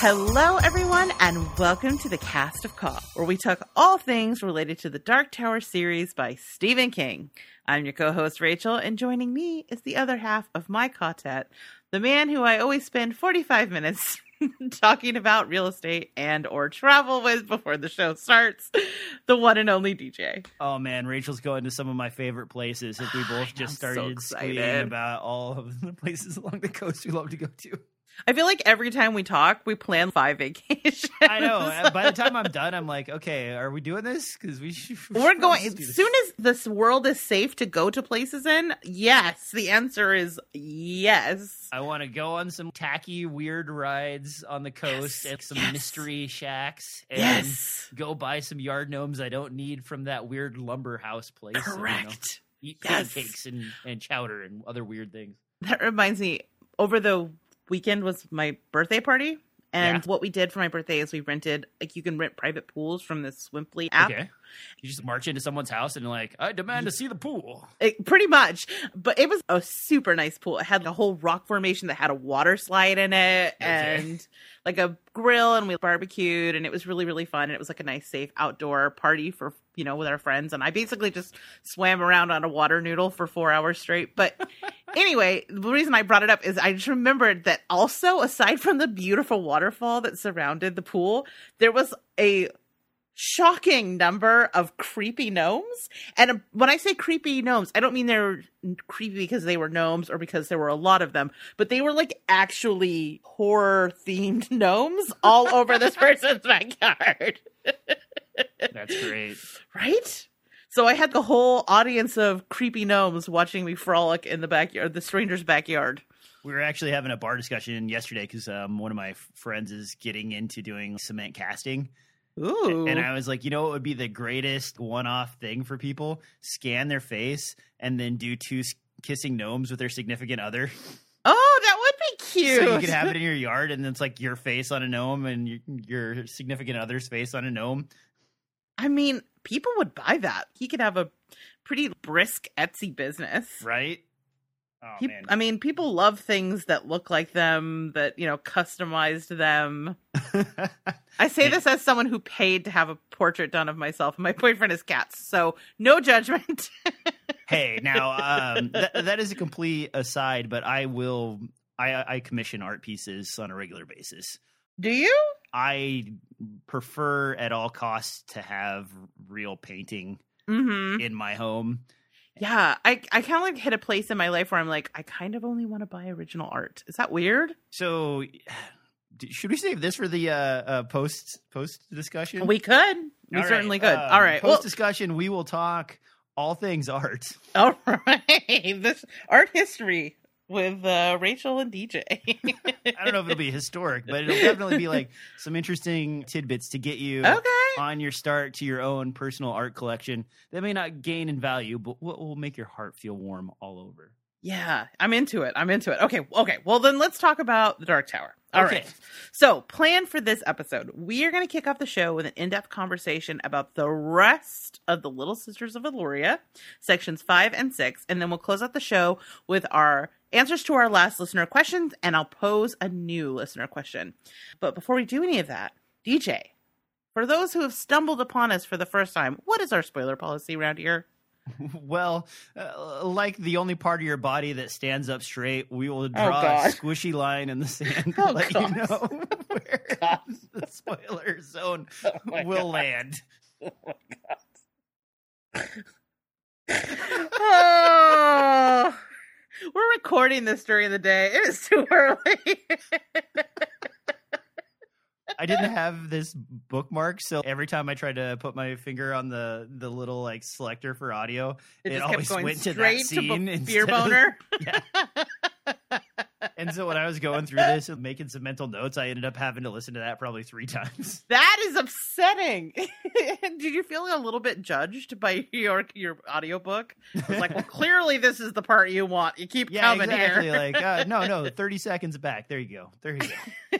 Hello, everyone, and welcome to the Cast of Ka, where we talk all things related to the Dark Tower series by Stephen King. I'm your co-host, Rachel, and joining me is the other half of my ka-tet, the man who I always spend 45 minutes talking about real estate and or travel with before the show starts, the one and only DJ. Oh, man, Rachel's going to some of my favorite places that we both just started squealing about all of the places along the coast we love to go to. I feel like every time we talk, we plan 5 vacations. I know. By the time I'm done, I'm like, okay, are we doing this? Because we're going as soon as this world is safe to go to places in. Yes, the answer is yes. I want to go on some tacky, weird rides on the coast and some mystery shacks and go buy some yard gnomes I don't need from that weird lumber house place. Correct. And, eat pancakes and chowder and other weird things. That reminds me, over the weekend was my birthday party, and what we did for my birthday is we rented, like, you can rent private pools from the Swimply app. Okay. You just march into someone's house and like, I demand to see the pool. Pretty much. But it was a super nice pool. It had a whole rock formation that had a water slide in it and like a grill, and we barbecued, and it was really, really fun. And it was like a nice, safe outdoor party for, you know, with our friends. And I basically just swam around on a water noodle for 4 hours straight. But anyway, the reason I brought it up is I just remembered that also, aside from the beautiful waterfall that surrounded the pool, there was a shocking number of creepy gnomes. And when I say creepy gnomes, I don't mean they're creepy because they were gnomes or because there were a lot of them, but they were like actually horror themed gnomes all over this person's backyard. That's great. Right? So I had the whole audience of creepy gnomes watching me frolic in the backyard, the stranger's backyard. We were actually having a bar discussion yesterday because one of my friends is getting into doing cement casting. Ooh. And I was like, you know what would be the greatest one-off thing for people? Scan their face and then do 2 kissing gnomes with their significant other. Oh, that would be cute. So you could have it in your yard, and it's like your face on a gnome and your significant other's face on a gnome. I mean, people would buy that. He could have a pretty brisk Etsy business. Right? Oh, man. I mean, people love things that look like them, that, you know, customized them. I say this as someone who paid to have a portrait done of myself. My boyfriend is cats, so no judgment. Hey, now, that is a complete aside, but I commission art pieces on a regular basis. Do you? I prefer at all costs to have real painting in my home. Yeah, I kind of like hit a place in my life where I'm like, I kind of only want to buy original art. Is that weird? So should we save this for the post discussion? We could. We certainly could. All right. Post discussion, we will talk all things art. All right. This art history with Rachel and DJ. I don't know if it'll be historic, but it'll definitely be like some interesting tidbits to get you on your start to your own personal art collection that may not gain in value, but will make your heart feel warm all over. Yeah, I'm into it. Okay. Well, then let's talk about the Dark Tower. All right. So, plan for this episode. We are going to kick off the show with an in-depth conversation about the rest of the Little Sisters of Eluria, sections 5 and 6, and then we'll close out the show with our answers to our last listener questions, and I'll pose a new listener question. But before we do any of that, DJ, for those who have stumbled upon us for the first time, what is our spoiler policy around here? Well, like the only part of your body that stands up straight, we will draw a squishy line in the sand to let you know where the spoiler zone will land. Oh, my God. Oh, we're recording this during the day. It is too early. I didn't have this bookmark, so every time I tried to put my finger on the little like selector for audio, it always went to that scene. Beer boner. And so when I was going through this and making some mental notes, I ended up having to listen to that probably 3 times. That is upsetting. Did you feel a little bit judged by your audiobook? It was like, well, clearly this is the part you want. You keep coming here. Like, no, 30 seconds back. There you go.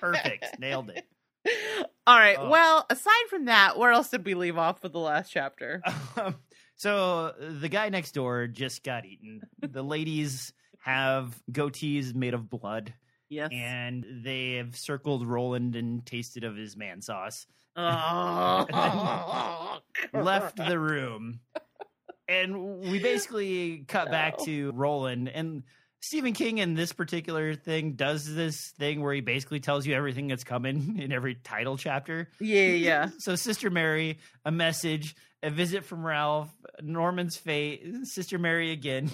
Perfect. Nailed it. All right. Well, aside from that, where else did we leave off with the last chapter? So the guy next door just got eaten. The ladies have goatees made of blood. Yes. And they have circled Roland and tasted of his man sauce. Left the room. And we basically cut back to Roland. And Stephen King in this particular thing does this thing where he basically tells you everything that's coming in every title chapter. Yeah. So Sister Mary, a message, a visit from Ralph, Norman's fate, Sister Mary again.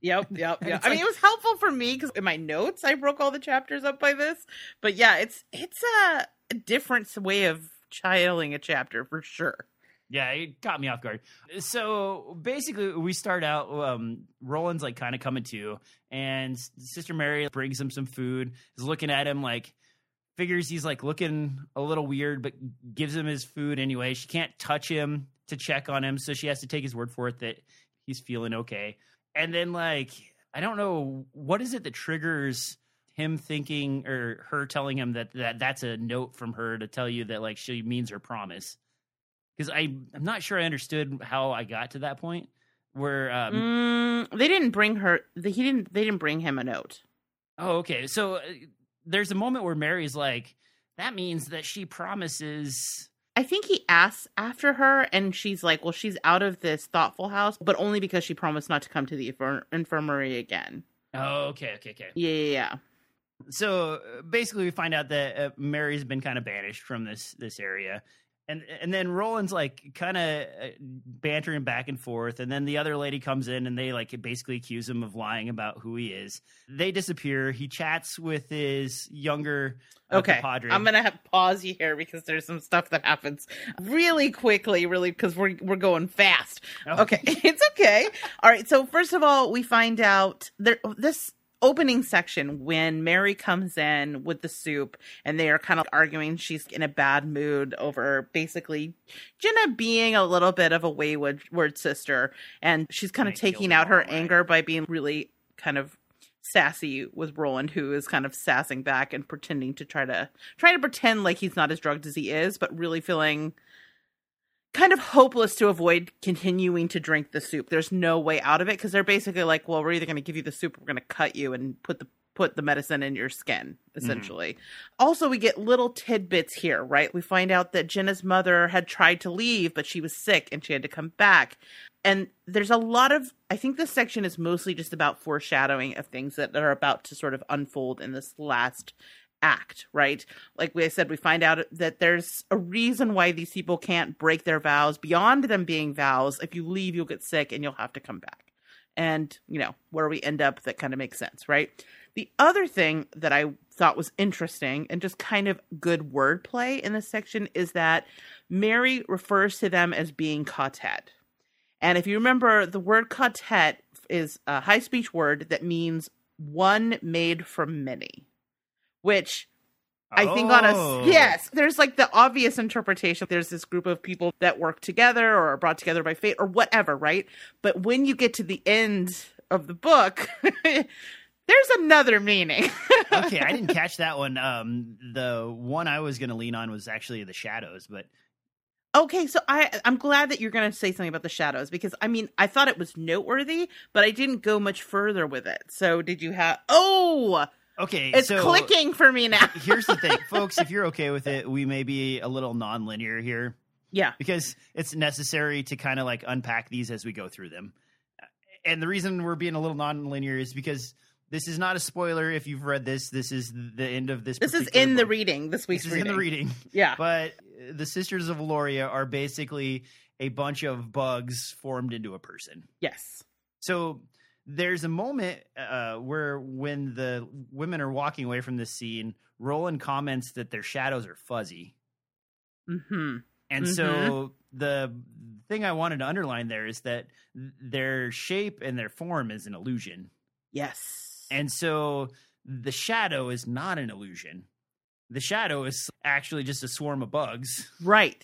Yep. I mean, it was helpful for me because in my notes, I broke all the chapters up by this. But yeah, it's a different way of childing a chapter for sure. Yeah, it caught me off guard. So basically, we start out, Roland's like kind of coming to, and Sister Mary brings him some food, is looking at him like, figures he's like looking a little weird, but gives him his food anyway. She can't touch him to check on him, so she has to take his word for it that he's feeling okay. And then, like, I don't know, what is it that triggers him thinking or her telling him that that's a note from her to tell you that, like, she means her promise? Because I'm not sure I understood how I got to that point where they didn't bring him a note. Oh, okay. So there's a moment where Mary's like, that means that she promises. I think he asks after her, and she's like, well, she's out of this thoughtful house, but only because she promised not to come to the infirmary again. Oh, okay. Yeah. So basically we find out that Mary's been kind of banished from this area. And then Roland's like kind of bantering back and forth. And then the other lady comes in and they like basically accuse him of lying about who he is. They disappear. He chats with his younger compadre. I'm going to pause you here because there's some stuff that happens really quickly, really, because we're going fast. Oh. Okay. It's okay. All right. So first of all, we find out this opening section when Mary comes in with the soup and they are kind of arguing. She's in a bad mood over basically Jenna being a little bit of a wayward sister, and she's kind of taking out her anger by being really kind of sassy with Roland, who is kind of sassing back and pretending to try to pretend like he's not as drugged as he is, but really feeling kind of hopeless to avoid continuing to drink the soup. There's no way out of it because they're basically like, well, we're either going to give you the soup, or we're going to cut you and put the medicine in your skin, essentially. Mm-hmm. Also, we get little tidbits here, right? We find out that Jenna's mother had tried to leave, but she was sick and she had to come back. And there's a lot of, I think this section is mostly just about foreshadowing of things that are about to sort of unfold in this last act, right? Like we said, we find out that there's a reason why these people can't break their vows beyond them being vows. If you leave, you'll get sick and you'll have to come back. And, you know, where we end up, that kind of makes sense, right? The other thing that I thought was interesting and just kind of good wordplay in this section is that Mary refers to them as being ka-tet. And if you remember, the word ka-tet is a high speech word that means one made from many. Which I think there's like the obvious interpretation. There's this group of people that work together or are brought together by fate or whatever, right? But when you get to the end of the book, there's another meaning. Okay, I didn't catch that one. The one I was going to lean on was actually the shadows, but... Okay, so I'm glad that you're going to say something about the shadows because, I mean, I thought it was noteworthy, but I didn't go much further with it. So did you have... Oh! Okay, it's so clicking for me now. Here's the thing, folks. If you're okay with it, we may be a little non-linear here. Yeah. Because it's necessary to kind of like unpack these as we go through them. And the reason we're being a little non-linear is because this is not a spoiler. If you've read this, this is the end of this. This is in book. The reading, this week's reading. This is reading. In the reading. Yeah. But the Sisters of Eluria are basically a bunch of bugs formed into a person. Yes. So... There's a moment where when the women are walking away from this scene, Roland comments that their shadows are fuzzy. Mm-hmm. And so the thing I wanted to underline there is that their shape and their form is an illusion. Yes. And so the shadow is not an illusion. The shadow is actually just a swarm of bugs. Right.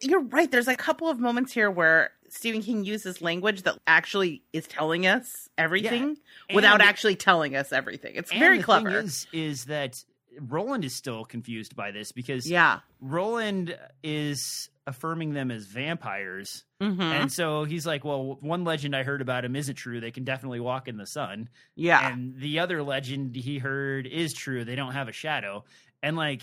You're right. There's a couple of moments here where Stephen King uses language that actually is telling us everything without actually telling us everything. It's very clever. The thing is that Roland is still confused by this because Roland is affirming them as vampires. Mm-hmm. And so he's like, well, one legend I heard about him isn't true. They can definitely walk in the sun. Yeah. And the other legend he heard is true. They don't have a shadow. And like,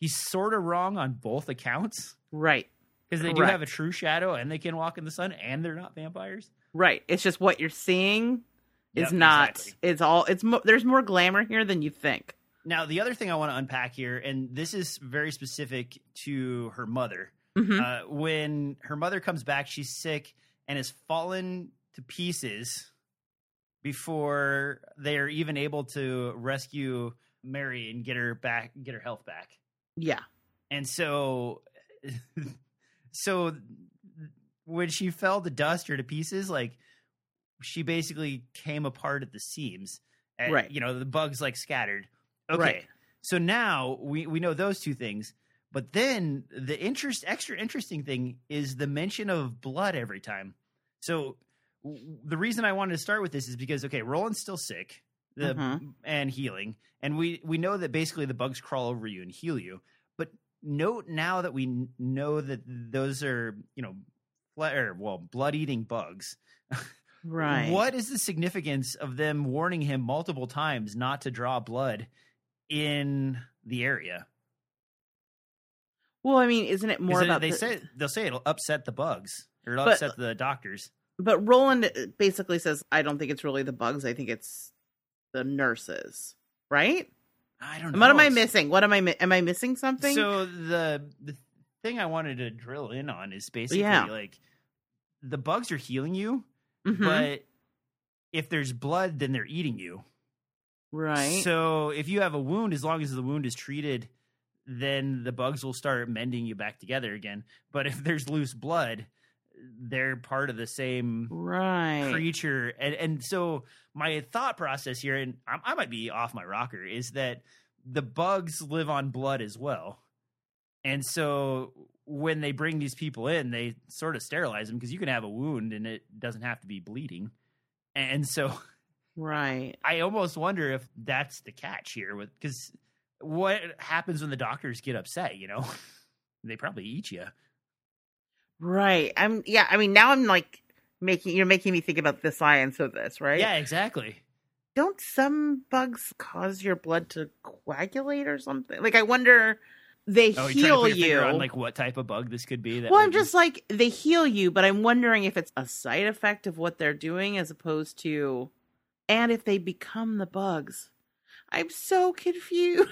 he's sort of wrong on both accounts. Right. Because they do have a true shadow and they can walk in the sun and they're not vampires. Right. It's just what you're seeing is not, it's all, there's more glamour here than you think. Now, the other thing I want to unpack here, and this is very specific to her mother. Mm-hmm. When her mother comes back, she's sick and has fallen to pieces before they're even able to rescue Mary and get her health back. Yeah. And so, when she fell to dust or to pieces, like, she basically came apart at the seams. And, you know, the bugs like scattered. Okay, so now we know those two things, but then the extra interesting thing is the mention of blood every time. So the reason I wanted to start with this is because, okay, Roland's still sick and healing, and we know that basically the bugs crawl over you and heal you, but note now that we know that those are, you know, blood-eating bugs. Right. What is the significance of them warning him multiple times not to draw blood in the area? Well, I mean, isn't it more about they'll say it'll upset the bugs or it'll upset the doctors. But Roland basically says, I don't think it's really the bugs. I think it's the nurses, right? I don't know. What am I missing? Am I missing something? So the thing I wanted to drill in on is basically like the bugs are healing you, but if there's blood, then they're eating you. Right. So if you have a wound, as long as the wound is treated, then the bugs will start mending you back together again. But if there's loose blood, they're part of the same creature. And so my thought process here, and I might be off my rocker, is that the bugs live on blood as well. And so when they bring these people in, they sort of sterilize them because you can have a wound and it doesn't have to be bleeding. And so... Right. I almost wonder if that's the catch here, because what happens when the doctors get upset, you know? They probably eat you. Right. I mean, now I'm like you're making me think about the science of this, right? Yeah, exactly. Don't some bugs cause your blood to coagulate or something? Like, I wonder, they heal you. On, like, what type of bug this could be? I'm just like, they heal you, but I'm wondering if it's a side effect of what they're doing as opposed to... And if they become the bugs, I'm so confused.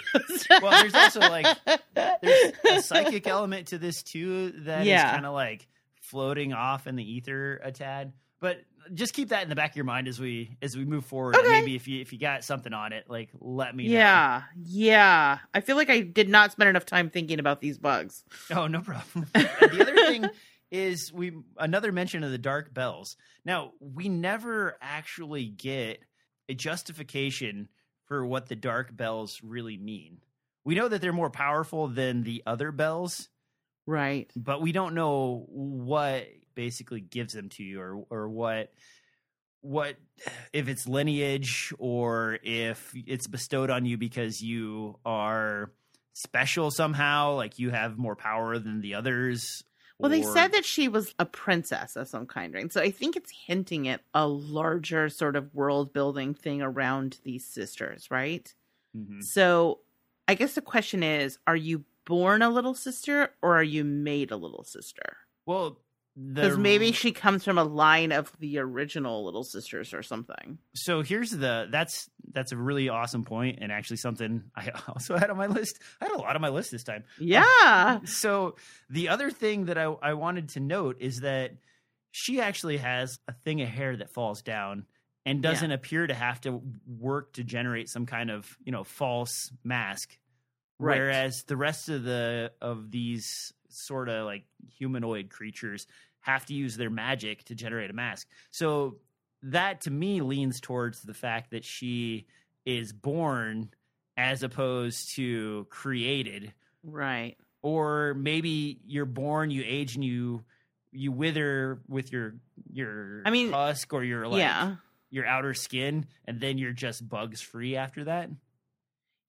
Well, there's also like there's a psychic element to this too that is kind of like floating off in the ether a tad. But just keep that in the back of your mind as we move forward. Okay. And maybe if you got something on it, like let me know. Yeah. I feel like I did not spend enough time thinking about these bugs. Oh, no problem. The other thing is another mention of the dark bells. Now, we never actually get a justification for what the dark bells really mean. We know that they're more powerful than the other bells. Right. But we don't know what basically gives them to you or what if it's lineage or if it's bestowed on you because you are special somehow, like you have more power than the others. Well, they said that she was a princess of some kind, right? So I think it's hinting at a larger sort of world-building thing around these sisters, right? Mm-hmm. So I guess the question is, are you born a little sister or are you made a little sister? Well, because maybe she comes from a line of the original little sisters or something. So here's that's a really awesome point and actually something I also had on my list. I had a lot on my list this time. Yeah. So the other thing that I wanted to note is that she actually has a thing of hair that falls down and doesn't appear to have to work to generate some kind of, you know, false mask. Right. Whereas the rest of these sort of like humanoid creatures have to use their magic to generate a mask. So that to me leans towards the fact that she is born as opposed to created. Right. Or maybe you're born, you age, and you wither with your husk or your outer skin, and then you're just bugs free after that.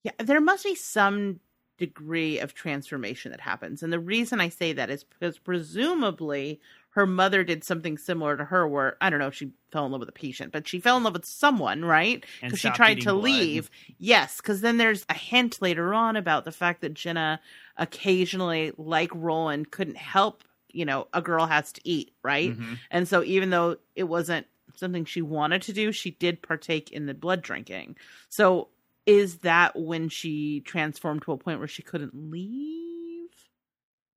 Yeah, there must be some degree of transformation that happens. And the reason I say that is because presumably her mother did something similar to her where, I don't know if she fell in love with a patient, but she fell in love with someone, right? Because she tried to leave. Yes, because then there's a hint later on about the fact that Jenna occasionally, like Roland, couldn't help, you know, a girl has to eat, right? Mm-hmm. And so even though it wasn't something she wanted to do, she did partake in the blood drinking. So is that when she transformed to a point where she couldn't leave?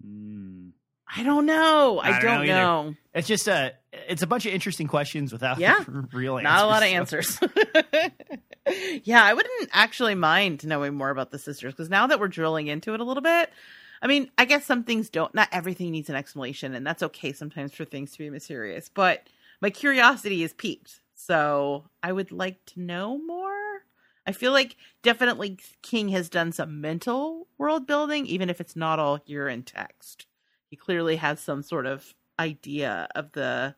Mm. I don't know. I don't know. It's just it's a bunch of interesting questions without real answers. Not a lot of answers. Yeah, I wouldn't actually mind knowing more about the sisters, because now that we're drilling into it a little bit, I mean, I guess some things don't. Not everything needs an explanation, and that's okay sometimes for things to be mysterious. But my curiosity is piqued, so I would like to know more. I feel like definitely King has done some mental world building, even if it's not all here in text. He clearly has some sort of idea of the,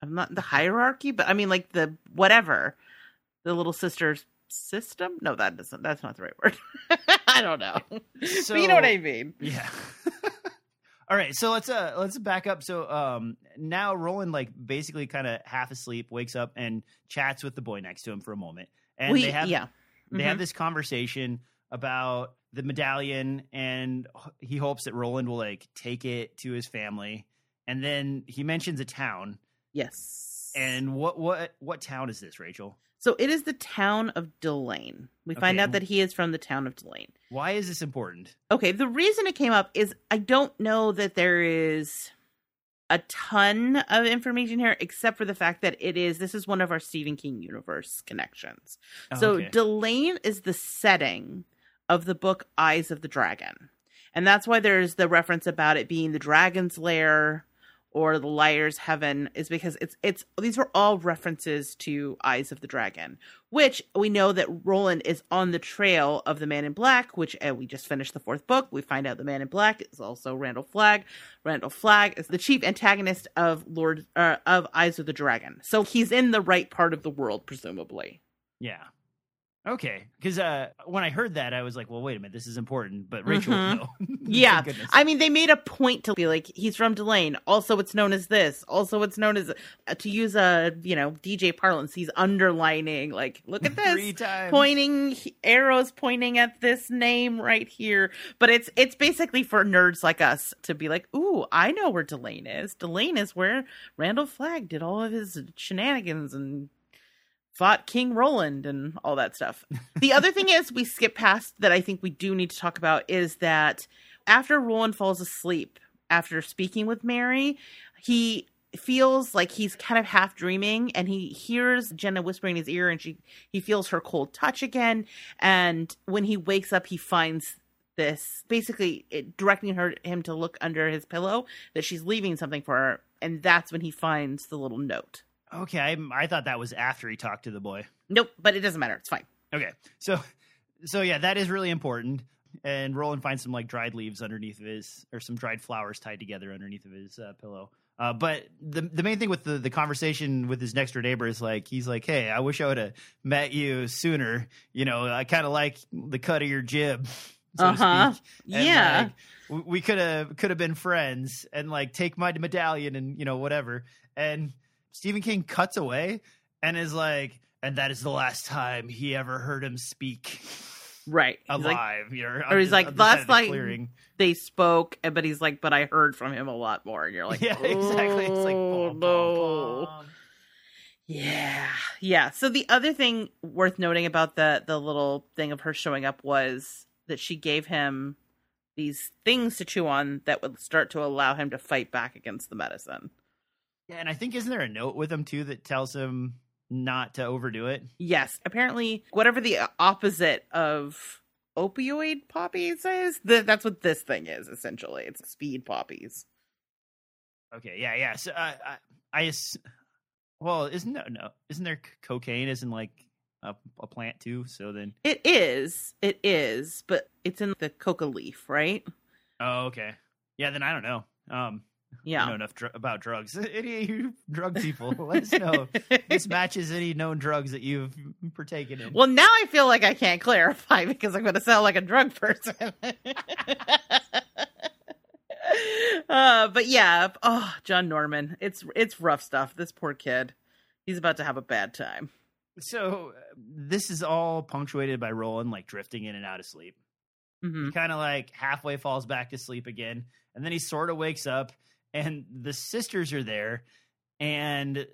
I'm not the hierarchy, but I mean like the whatever, the little sister's system. No, that's not the right word. I don't know. So, but you know what I mean? Yeah. All right. So let's back up. So now Roland, like, basically kind of half asleep, wakes up and chats with the boy next to him for a moment. And they have this conversation about the medallion, and he hopes that Roland will, like, take it to his family. And then he mentions a town. Yes. And what town is this, Rachel? So it is the town of Delane. We find out that he is from the town of Delane. Why is this important? Okay, the reason it came up is I don't know that there is a ton of information here, except for the fact that this is one of our Stephen King universe connections. Oh, so Delane is the setting of the book Eyes of the Dragon. And that's why there's the reference about it being the dragon's lair or the liar's heaven, is because these were all references to Eyes of the Dragon, which we know that Roland is on the trail of the Man in Black, which we just finished the fourth book. We find out the Man in Black is also Randall Flagg. Randall Flagg is the chief antagonist of of Eyes of the Dragon. So he's in the right part of the world, presumably. Yeah. Okay, because when I heard that, I was like, well, wait a minute, this is important, but Rachel will know. Yeah, I mean, they made a point to be like, he's from Delane, also it's known as this, also it's known as, to use a, you know, DJ parlance, he's underlining, like, look at this, 3 times. Arrows pointing at this name right here, but it's basically for nerds like us to be like, ooh, I know where Delane is. Delane is where Randall Flagg did all of his shenanigans and fought King Roland and all that stuff. The other thing is we skip past that I think we do need to talk about is that after Roland falls asleep, after speaking with Mary, he feels like he's kind of half dreaming, and he hears Jenna whispering in his ear, and he feels her cold touch again. And when he wakes up, he finds this, basically directing him to look under his pillow, that she's leaving something for her. And that's when he finds the little note. Okay, I thought that was after he talked to the boy. Nope, but it doesn't matter. It's fine. Okay, so yeah, that is really important. And Roland finds some, like, dried leaves underneath of his, or some dried flowers tied together underneath of his pillow. But the main thing with the conversation with his next door neighbor is, like, he's like, hey, I wish I would have met you sooner. You know, I kind of like the cut of your jib. So to speak. And, yeah, like, we could have been friends, and, like, take my medallion and, you know, whatever. And Stephen King cuts away and is like, and that is the last time he ever heard him speak. Right. Alive. Like, you know, or he's like, that's like clearing. They spoke, but he's like, but I heard from him a lot more. And you're like, yeah, exactly. It's like, oh, no. Bum. Yeah. Yeah. So the other thing worth noting about the little thing of her showing up was that she gave him these things to chew on that would start to allow him to fight back against the medicine. Yeah, and I think, isn't there a note with him, too, that tells him not to overdo it? Yes. Apparently, whatever the opposite of opioid poppies is, that's what this thing is, essentially. It's speed poppies. Okay, yeah. So, isn't there cocaine isn't, like, a plant, too? So then It is, but it's in the coca leaf, right? Oh, okay. Yeah, then I don't know. Yeah. You know enough about drugs. Any of you drug people, let us know. This matches any known drugs that you've partaken in. Well, now I feel like I can't clarify because I'm going to sound like a drug person. But yeah. Oh, John Norman. It's rough stuff. This poor kid. He's about to have a bad time. So this is all punctuated by Roland, like, drifting in and out of sleep. Mm-hmm. He kind of, like, halfway falls back to sleep again. And then he sort of wakes up. And the sisters are there, and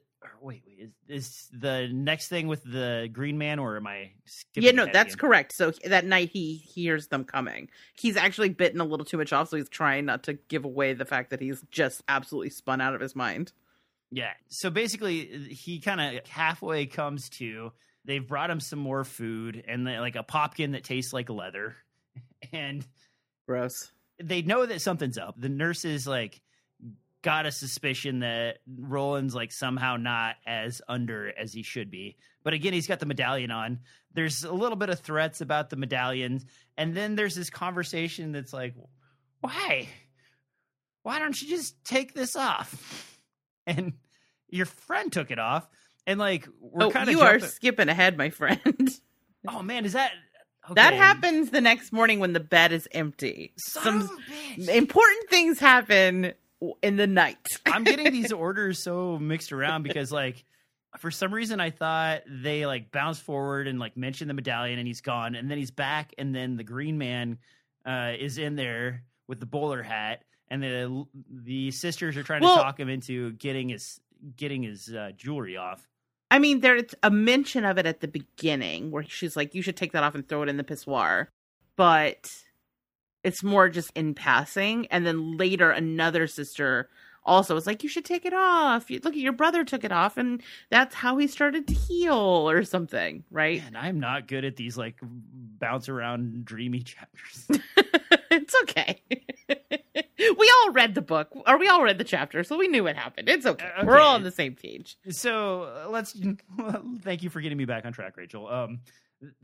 is the next thing with the green man, or am I skipping? Yeah, no, that's correct. So that night he hears them coming. He's actually bitten a little too much off, so he's trying not to give away the fact that he's just absolutely spun out of his mind. Yeah. So basically, he kind of halfway comes to, they've brought him some more food, and like a popkin that tastes like leather. And gross. They know that something's up. The nurse is like, got a suspicion that Roland's like somehow not as under as he should be. But again, he's got the medallion on. There's a little bit of threats about the medallions. And then there's this conversation that's like, why don't you just take this off? And your friend took it off. And like, we're kind of, you are skipping ahead, my friend. Oh man, is that... Okay. That happens the next morning when the bed is empty. Some important things happen in the night. I'm getting these orders so mixed around because, like, for some reason I thought they, like, bounced forward and, like, mentioned the medallion and he's gone. And then he's back, and then the green man is in there with the bowler hat. And the sisters are trying to talk him into getting his jewelry off. I mean, there's a mention of it at the beginning where she's like, you should take that off and throw it in the pissoir. But it's more just in passing. And then later, another sister also is like, you should take it off. Look, your brother took it off, and that's how he started to heal or something, right? And I'm not good at these, like, bounce around dreamy chapters. It's okay. We all read the book, or we all read the chapter, so we knew what happened. It's okay. We're all on the same page. So thank you for getting me back on track, Rachel.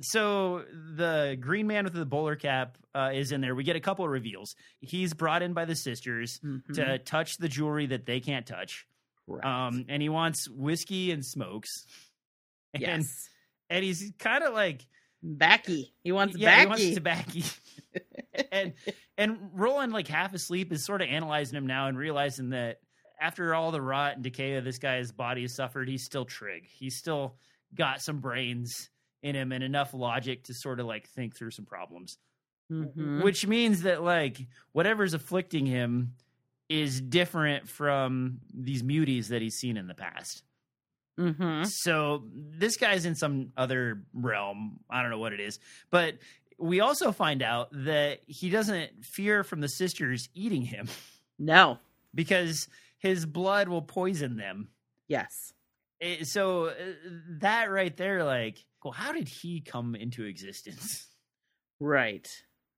So the green man with the bowler cap is in there. We get a couple of reveals. He's brought in by the sisters to touch the jewelry that they can't touch. Right. And he wants whiskey and smokes. And, yes. And he's kind of like... Backy. He wants backy. He wants tobacco. And Roland, like, half asleep, is sort of analyzing him now and realizing that after all the rot and decay of this guy's body has suffered, he's still trig. He's still got some brains in him and enough logic to sort of, like, think through some problems. Mm-hmm. Which means that, like, whatever's afflicting him is different from these muties that he's seen in the past. Mm-hmm. So this guy's in some other realm. I don't know what it is. But we also find out that he doesn't fear from the sisters eating him. No. Because his blood will poison them. Yes. So that right there, like, well, how did he come into existence? Right.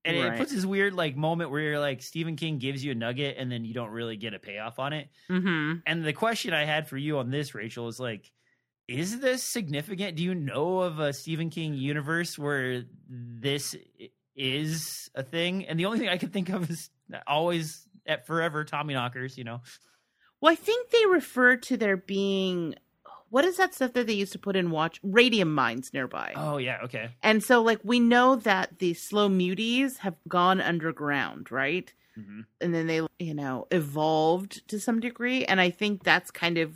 And it puts this weird, like, moment where you're like, Stephen King gives you a nugget and then you don't really get a payoff on it. Mm-hmm. And the question I had for you on this, Rachel, is like, is this significant? Do you know of a Stephen King universe where this is a thing? And the only thing I could think of is always at forever Tommyknockers, you know? Well, I think they refer to there being... What is that stuff that they used to put in radium mines nearby? Oh, yeah. Okay. And so, like, we know that the slow muties have gone underground, right? Mm-hmm. And then they, you know, evolved to some degree. And I think that's kind of...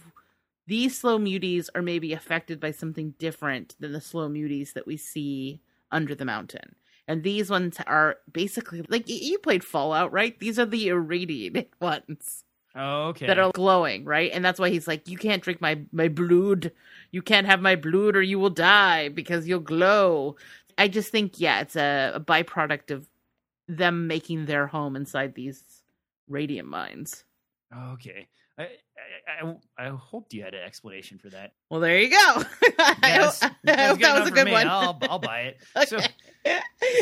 These slow muties are maybe affected by something different than the slow muties that we see under the mountain. And these ones are basically... Like, you played Fallout, right? These are the irradiated ones. Oh, okay. That are glowing, right? And that's why he's like, you can't drink my blood. You can't have my blood or you will die because you'll glow. I just think, yeah, it's a byproduct of them making their home inside these radium mines. Okay. I hoped you had an explanation for that. Well, there you go. Yes, I hope that was a good one. I'll buy it. Okay.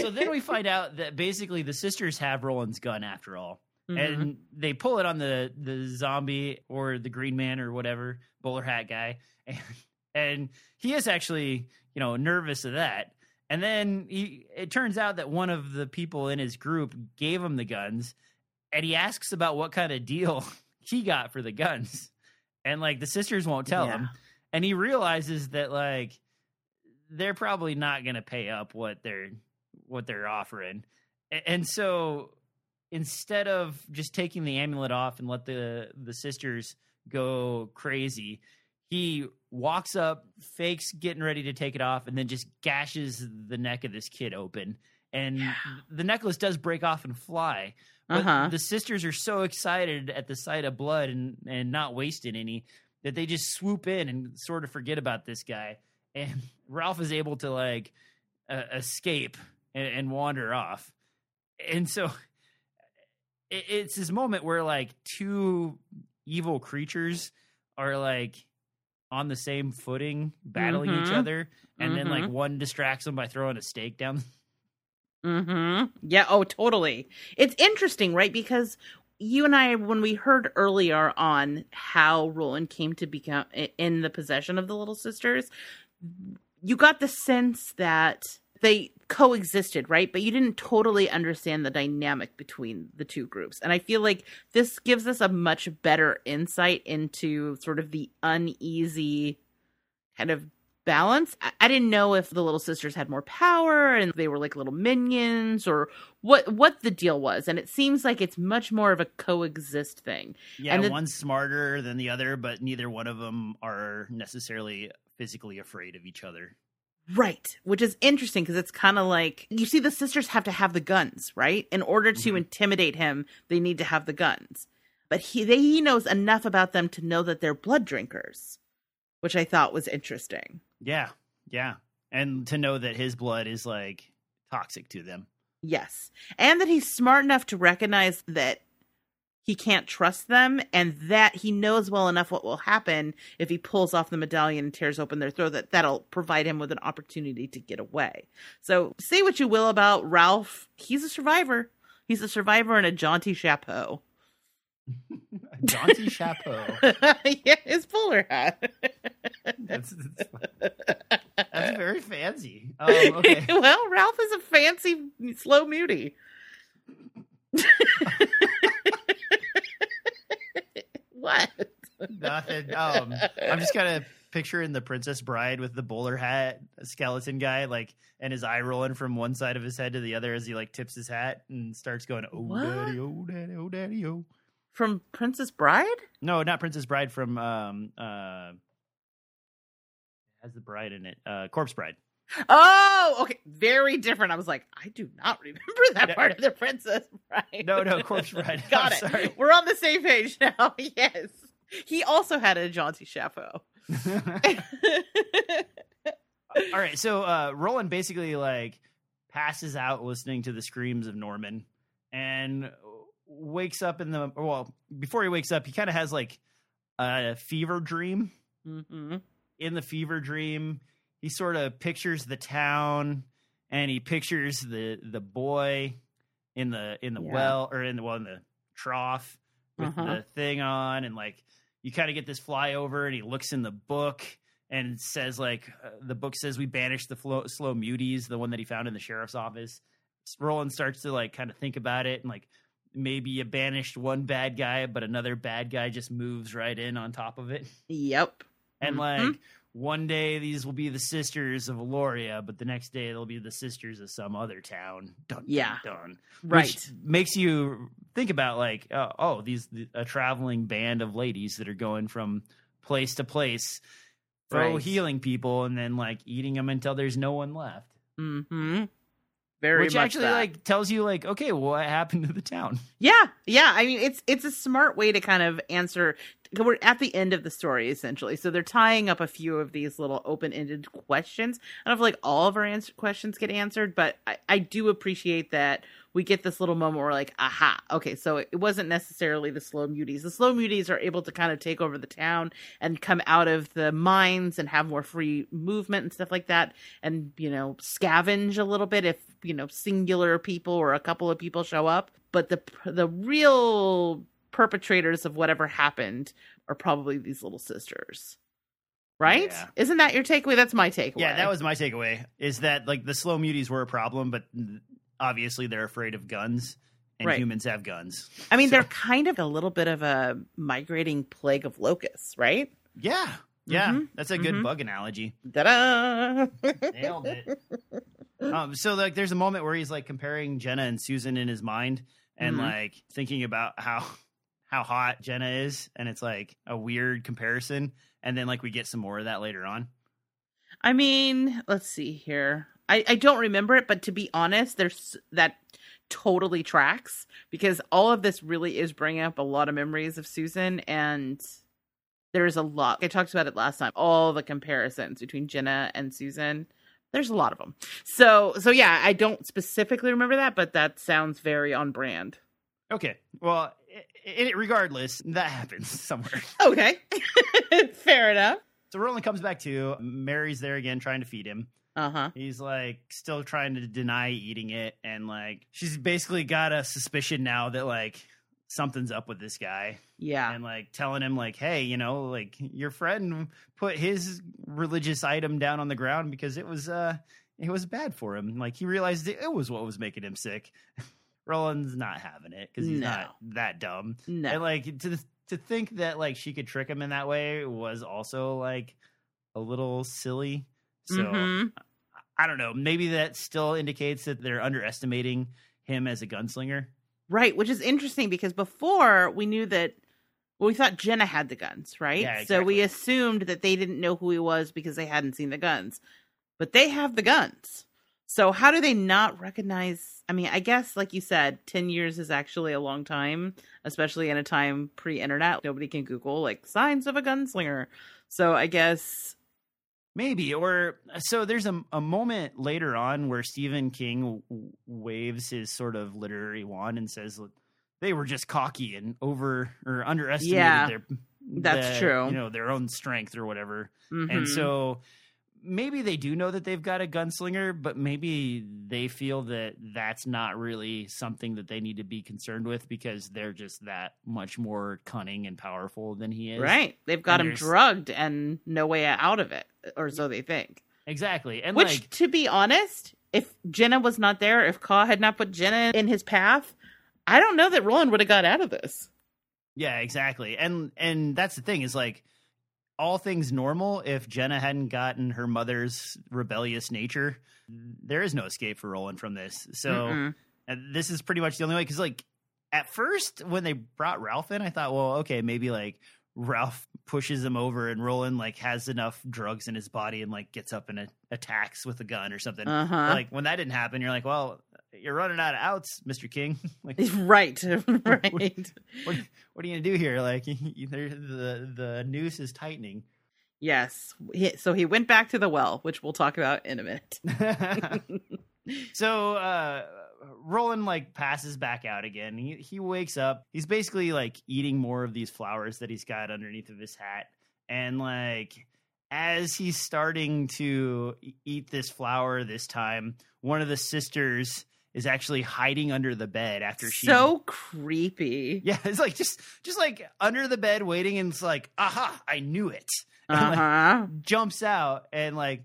So then we find out that basically the sisters have Roland's gun after all. Mm-hmm. And they pull it on the zombie or the green man or whatever, bowler hat guy. And he is actually, you know, nervous of that. And then it turns out that one of the people in his group gave him the guns. And he asks about what kind of deal he got for the guns. And, like, the sisters won't tell him. And he realizes that, like, they're probably not going to pay up what they're offering. And so instead of just taking the amulet off and let the sisters go crazy, he walks up, fakes getting ready to take it off, and then just gashes the neck of this kid open. And the necklace does break off and fly. But the sisters are so excited at the sight of blood and not wasting any that they just swoop in and sort of forget about this guy. And Ralph is able to, like, escape and wander off. And so it's this moment where, like, two evil creatures are, like, on the same footing battling each other. And then, like, one distracts them by throwing a stake down. Yeah. Oh, totally. It's interesting, right? Because you and I, when we heard earlier on how Roland came to become in the possession of the Little Sisters, you got the sense that they coexisted, right? But you didn't totally understand the dynamic between the two groups. And I feel like this gives us a much better insight into sort of the uneasy kind of balance. I didn't know if the Little Sisters had more power and they were like little minions or what the deal was. And it seems like it's much more of a coexist thing. Yeah, and one's smarter than the other, but neither one of them are necessarily physically afraid of each other. Right, which is interesting because it's kind of like, you see the sisters have to have the guns, right? In order to intimidate him, they need to have the guns. But he knows enough about them to know that they're blood drinkers, which I thought was interesting. Yeah. And to know that his blood is, like, toxic to them. Yes. And that he's smart enough to recognize that he can't trust them and that he knows well enough what will happen if he pulls off the medallion and tears open their throat, that'll provide him with an opportunity to get away. So say what you will about Ralph. He's a survivor. He's a survivor in a jaunty chapeau. A jaunty chapeau. Yeah, his bowler hat. That's very fancy. Oh, okay. Well, Ralph is a fancy slow mutie. What? Nothing. I'm just kind of picturing the Princess Bride with the bowler hat, skeleton guy, like, and his eye rolling from one side of his head to the other as he, like, tips his hat and starts going, "Oh, what? Daddy, oh, daddy, oh, daddy, oh." From Princess Bride? No, not Princess Bride. From has the bride in it? Corpse Bride. Oh, okay. Very different. I was like, I do not remember that part of the Princess Bride. No, Corpse Bride. Got it. Sorry. We're on the same page now. Yes. He also had a jaunty chapeau. All right. So Roland basically, like, passes out listening to the screams of Norman and wakes up before he wakes up, he kind of has, like, a fever dream. Mm-hmm. In the fever dream, he sort of pictures the town and he pictures the boy in the well, or in the trough with the thing on, and, like, you kind of get this flyover and he looks in the book and says, like, the book says we banished the slow muties, the one that he found in the sheriff's office. Roland starts to, like, kind of think about it and, like, maybe you banished one bad guy, but another bad guy just moves right in on top of it. Yep. And like one day these will be the sisters of Eluria, but the next day they'll be the sisters of some other town. Dun, dun. Right. Which makes you think about, like, a traveling band of ladies that are going from place to place, healing people and then, like, eating them until there's no one left. Mm-hmm. Which actually, like, tells you, like, okay, well, what happened to the town? Yeah. I mean, it's a smart way to kind of answer. We're at the end of the story, essentially. So they're tying up a few of these little open-ended questions. I don't feel like all of our questions get answered, but I do appreciate that we get this little moment where we're like, aha, okay, so it wasn't necessarily the slow muties. The slow muties are able to kind of take over the town and come out of the mines and have more free movement and stuff like that, and, you know, scavenge a little bit if, you know, singular people or a couple of people show up. But the real perpetrators of whatever happened are probably these little sisters, right? Yeah. Isn't that your takeaway? That's my takeaway. Yeah, that was my takeaway, is that, like, the slow muties were a problem, but obviously they're afraid of guns and right. humans have guns. I mean, so. They're kind of a little bit of a migrating plague of locusts, right? Yeah. Yeah. Mm-hmm. That's a good mm-hmm. bug analogy. Ta-da! Nailed it. So like, there's a moment where he's like comparing Jenna and Susan in his mind and mm-hmm. like thinking about how hot Jenna is. And it's like a weird comparison. And then like we get some more of that later on. I mean, let's see here. I don't remember it, but to be honest, there's that totally tracks because all of this really is bringing up a lot of memories of Susan. And there's a lot. I talked about it last time. All the comparisons between Jenna and Susan. There's a lot of them. So yeah, I don't specifically remember that, but that sounds very on brand. Okay. Well, regardless, that happens somewhere. Okay. Fair enough. So Roland comes back to Mary's there again, trying to feed him. Uh-huh. He's like still trying to deny eating it. And like, she's basically got a suspicion now that like something's up with this guy. Yeah. And like telling him like, hey, you know, like your friend put his religious item down on the ground because it was bad for him. Like he realized it was what was making him sick. Roland's not having it because he's not that dumb. No. And like to think that like she could trick him in that way was also like a little silly. So mm-hmm. I don't know. Maybe that still indicates that they're underestimating him as a gunslinger. Right, which is interesting because before we knew that, well, we thought Jenna had the guns, right? Yeah, exactly. So we assumed that they didn't know who he was because they hadn't seen the guns. But they have the guns. So how do they not recognize? I mean, I guess, like you said, 10 years is actually a long time, especially in a time pre-internet. Nobody can Google, like, signs of a gunslinger. So I guess... Maybe, or so there's a moment later on where Stephen King waves his sort of literary wand and says they were just cocky and underestimated true. You know, their own strength or whatever. Mm-hmm. And so maybe they do know that they've got a gunslinger, but maybe they feel that that's not really something that they need to be concerned with because they're just that much more cunning and powerful than he is. Right. They've got him drugged and no way out of it. Or so they think. Exactly. And which, like, to be honest, if Jenna was not there, if Ka had not put Jenna in his path, I don't know that Roland would have got out of this. Yeah, exactly. And that's the thing is, like, all things normal, if Jenna hadn't gotten her mother's rebellious nature, there is no escape for Roland from this. So this is pretty much the only way. Because, like, at first when they brought Ralph in, I thought, well, okay, maybe, like, Ralph pushes him over and Roland like has enough drugs in his body and like gets up and attacks with a gun or something. Uh-huh. Like when that didn't happen, you're like, well, you're running out of outs, Mr. King. Like, right. What are you gonna do here? Like the noose is tightening. Yes. So he went back to the well, which we'll talk about in a minute. So, Roland like passes back out again. He wakes up. He's basically like eating more of these flowers that he's got underneath of his hat. And like as he's starting to eat this flower this time, one of the sisters is actually hiding under the bed after she... So creepy. Yeah, it's like just like under the bed waiting and it's like, aha, I knew it. And like, jumps out and like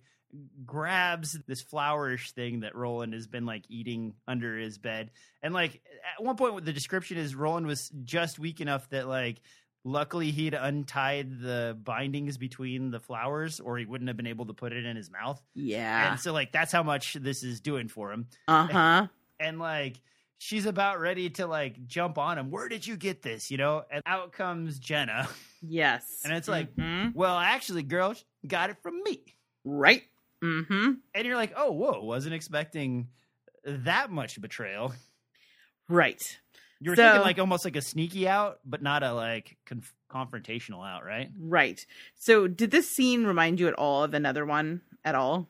grabs this flowerish thing that Roland has been like eating under his bed. And like at one point the description is Roland was just weak enough that like luckily he'd untied the bindings between the flowers or he wouldn't have been able to put it in his mouth. Yeah. And so like that's how much this is doing for him. And like she's about ready to like jump on him. Where did you get this? You know, and out comes Jenna. Yes. And it's like, well, actually girl got it from me. Right. Mm-hmm. And you're like, oh, whoa, wasn't expecting that much betrayal. Right. You were thinking like almost like a sneaky out, but not a like confrontational out, right? Right. So did this scene remind you at all of another one at all?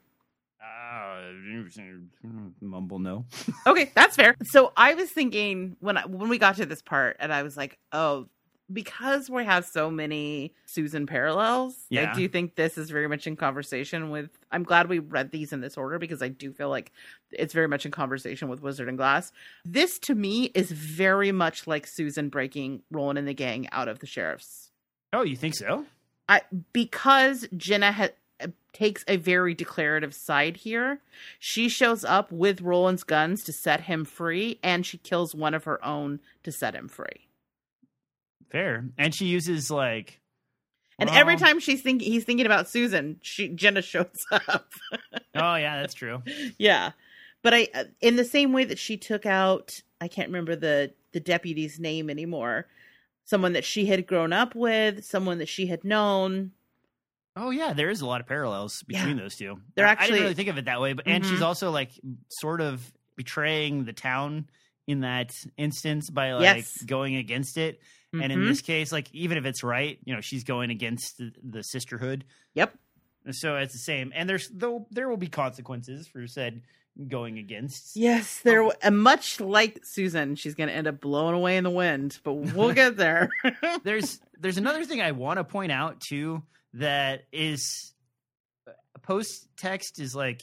Mumble no. Okay, that's fair. So I was thinking when we got to this part and I was like, oh, because we have so many Susan parallels, I do think this is very much in conversation with... I'm glad we read these in this order because I do feel like it's very much in conversation with Wizard and Glass. This, to me, is very much like Susan breaking Roland and the gang out of the sheriff's. Oh, you think so? Because Jenna takes a very declarative side here. She shows up with Roland's guns to set him free, and she kills one of her own to set him free. Fair. And she uses like... And every time she's thinking, he's thinking about Susan, Jenna shows up. Oh, yeah, that's true. Yeah. But in the same way that she took out, I can't remember the deputy's name anymore, someone that she had grown up with, someone that she had known. Oh, yeah, there is a lot of parallels between those two. They're actually... I didn't really think of it that way. But And she's also like sort of betraying the town in that instance by like going against it. And in this case, like, even if it's right, you know, she's going against the sisterhood. Yep. So it's the same. And there will be consequences for said going against. Yes. Much like Susan, she's going to end up blowing away in the wind, but we'll get there. There's another thing I want to point out too, that is post text is like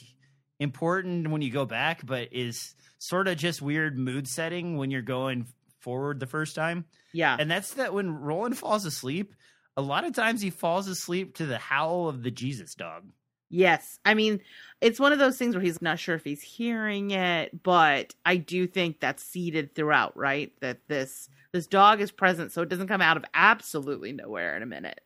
important when you go back, but is sort of just weird mood setting when you're going forward the first time. Yeah. And that's that when Roland falls asleep, a lot of times he falls asleep to the howl of the Jesus dog. Yes. I mean, it's one of those things where he's not sure if he's hearing it, but I do think that's seeded throughout, right? That this dog is present, so it doesn't come out of absolutely nowhere in a minute.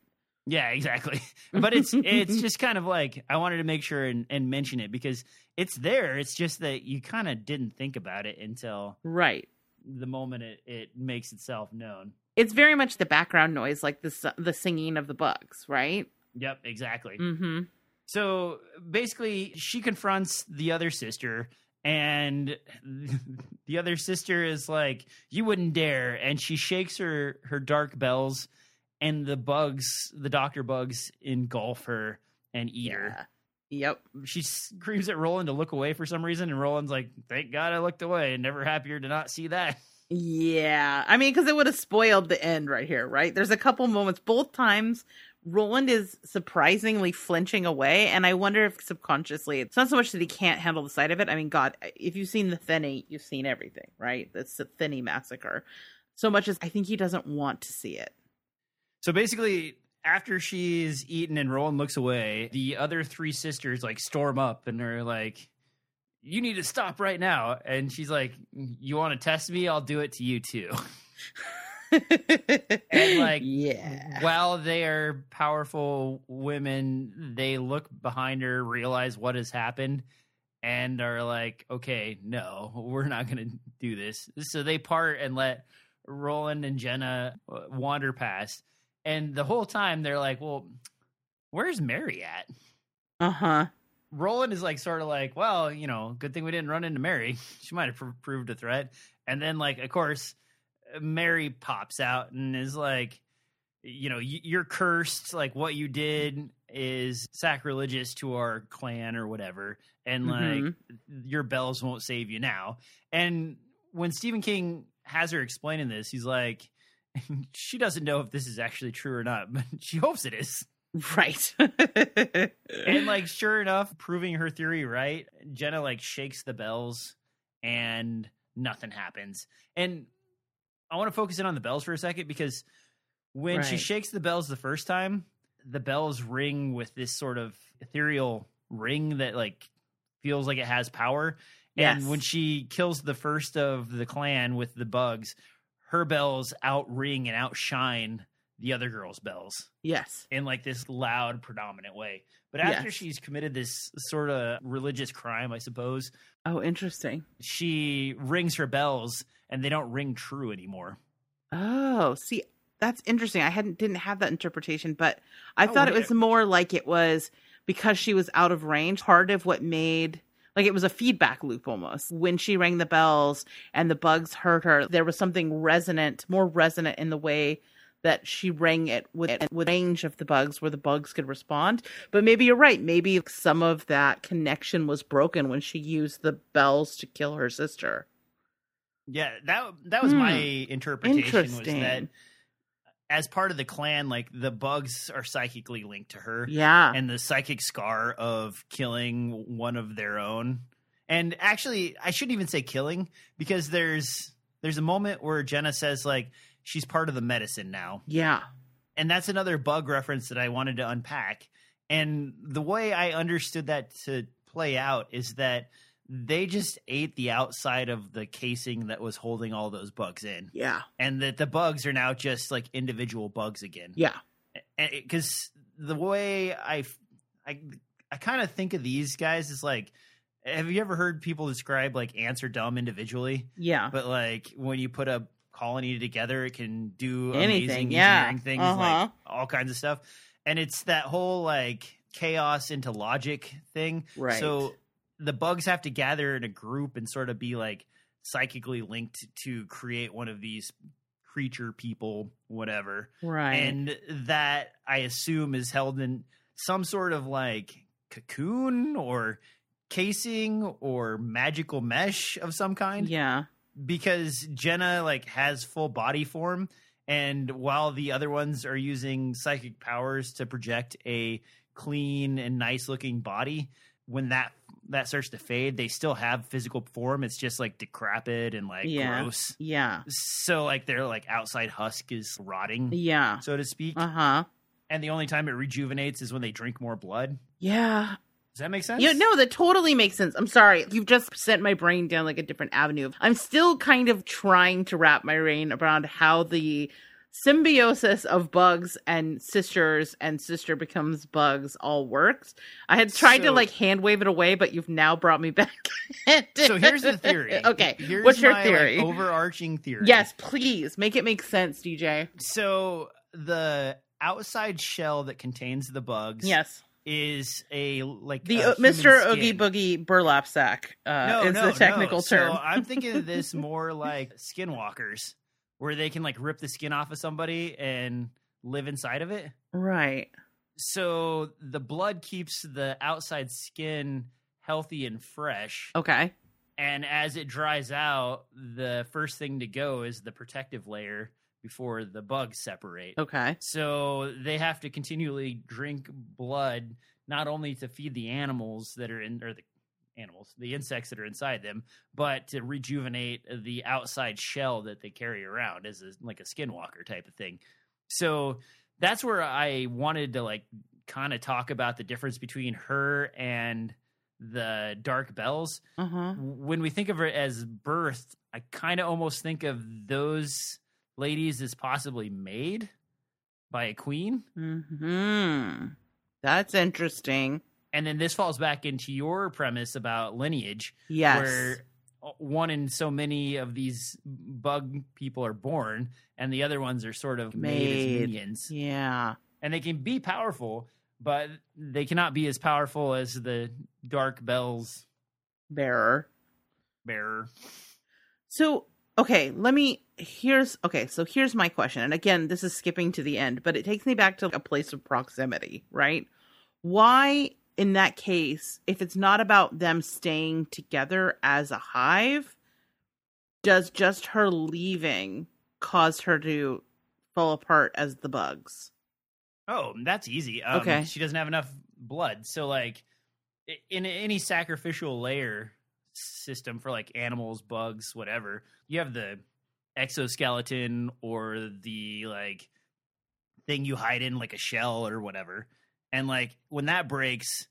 Yeah, exactly. But it's just kind of like, I wanted to make sure and mention it because it's there. It's just that you kind of didn't think about it until... Right. The moment it makes itself known. It's very much the background noise, like the singing of the bugs, right? Yep, exactly. Mm-hmm. So basically, she confronts the other sister, and the other sister is like, you wouldn't dare, and she shakes her dark bells, and the doctor bugs engulf her and eat her. Yep. She screams at Roland to look away for some reason, and Roland's like, thank God I looked away, and never happier to not see that. Yeah. I mean, because it would have spoiled the end right here, right? There's a couple moments. Both times, Roland is surprisingly flinching away, and I wonder if subconsciously, it's not so much that he can't handle the sight of it. I mean, God, if you've seen the Thinny, you've seen everything, right? That's the Thinny massacre. So much as I think he doesn't want to see it. So basically... After she's eaten and Roland looks away, the other three sisters like storm up and are like, you need to stop right now. And she's like, you want to test me? I'll do it to you too. And like, yeah. While they are powerful women, they look behind her, realize what has happened and are like, okay, no, we're not going to do this. So they part and let Roland and Jenna wander past. And the whole time they're like, well, where's Mary at? Uh-huh. Roland is like, sort of like, well, you know, good thing we didn't run into Mary. She might have proved a threat. And then like, of course, Mary pops out and is like, you know, you're cursed. Like what you did is sacrilegious to our clan or whatever. And like your bells won't save you now. And when Stephen King has her explaining this, he's like, she doesn't know if this is actually true or not, but she hopes it is. Right. And like, sure enough, proving her theory right, Jenna like shakes the bells and nothing happens. And I want to focus in on the bells for a second because when she shakes the bells the first time, the bells ring with this sort of ethereal ring that like feels like it has power. And when she kills the first of the clan with the bugs, her bells outring and outshine the other girl's bells. Yes. In like this loud, predominant way. But after she's committed this sort of religious crime, I suppose. Oh, interesting. She rings her bells and they don't ring true anymore. Oh, see, that's interesting. I didn't have that interpretation, but I thought it was more like it was because she was out of range. Part of what made... Like it was a feedback loop almost. When she rang the bells and the bugs heard her, there was something resonant, more resonant in the way that she rang it with range of the bugs where the bugs could respond. But maybe you're right. Maybe some of that connection was broken when she used the bells to kill her sister. Yeah, that was my interpretation was that as part of the clan, like the bugs are psychically linked to her. Yeah. And the psychic scar of killing one of their own. And actually, I shouldn't even say killing because there's a moment where Jenna says like she's part of the medicine now. Yeah. And that's another bug reference that I wanted to unpack And the way I understood that to play out is that they just ate the outside of the casing that was holding all those bugs in. Yeah. And that the bugs are now just like individual bugs again. Yeah. Because the way I kind of think of these guys is like, have you ever heard people describe like ants are dumb individually? Yeah. But like when you put a colony together, it can do anything, amazing engineering things, like all kinds of stuff. And it's that whole like chaos into logic thing. Right. So the bugs have to gather in a group and sort of be like psychically linked to create one of these creature people, whatever. Right. And that I assume is held in some sort of like cocoon or casing or magical mesh of some kind. Yeah. Because Jenna like has full body form, and while the other ones are using psychic powers to project a clean and nice looking body, when that starts to fade, they still have physical form. It's just like decrepit and like gross. Yeah. So like their like outside husk is rotting. Yeah. So to speak. Uh-huh. And the only time it rejuvenates is when they drink more blood. Yeah. Does that make sense? Yeah, no, that totally makes sense. I'm sorry. You've just sent my brain down like a different avenue. I'm still kind of trying to wrap my brain around how the symbiosis of bugs and sisters and sister becomes bugs all works. I had tried to like hand wave it away, but you've now brought me back. So here's the theory. Okay. Here's what's your theory? Like, overarching theory. Yes, please. Make it make sense, DJ. So the outside shell that contains the bugs. Yes. Is a like the a Mr. Oogie Boogie burlap sack the technical term. So I'm thinking of this more like skinwalkers, where they can like rip the skin off of somebody and live inside of it. Right. So the blood keeps the outside skin healthy and fresh. Okay. And as it dries out, the first thing to go is the protective layer before the bugs separate. Okay. So they have to continually drink blood, not only to feed the animals that are in, or the animals, the insects that are inside them, but to rejuvenate the outside shell that they carry around as a, like a skinwalker type of thing. So that's where I wanted to like kind of talk about the difference between her and the Dark Bells. Uh-huh. When we think of her as birth, I kind of almost think of those ladies is possibly made by a queen. Mm-hmm. That's interesting. And then this falls back into your premise about lineage. Yes. Where one in so many of these bug people are born, and the other ones are sort of made as minions. Yeah. And they can be powerful, but they cannot be as powerful as the Dark Bells bearer. So, okay, here's my question. And again, this is skipping to the end, but it takes me back to a place of proximity, right? Why, in that case, if it's not about them staying together as a hive, does just her leaving cause her to fall apart as the bugs? Oh, that's easy. Okay. She doesn't have enough blood. So, like, in any sacrificial layer system for like animals, bugs, whatever, you have the exoskeleton or the like thing you hide in, like a shell or whatever, and like when that breaks,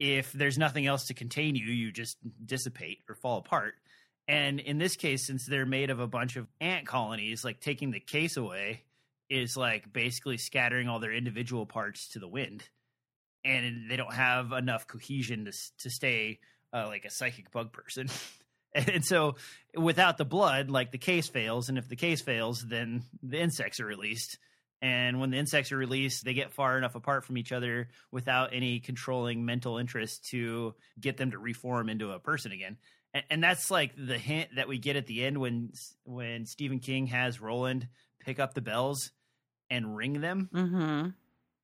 if there's nothing else to contain you, you just dissipate or fall apart. And in this case, since they're made of a bunch of ant colonies, like taking the case away is like basically scattering all their individual parts to the wind, and they don't have enough cohesion to stay like a psychic bug person. And so without the blood, like the case fails. And if the case fails, then the insects are released. And when the insects are released, they get far enough apart from each other without any controlling mental interest to get them to reform into a person again. And that's like the hint that we get at the end when Stephen King has Roland pick up the bells and ring them. Mm-hmm.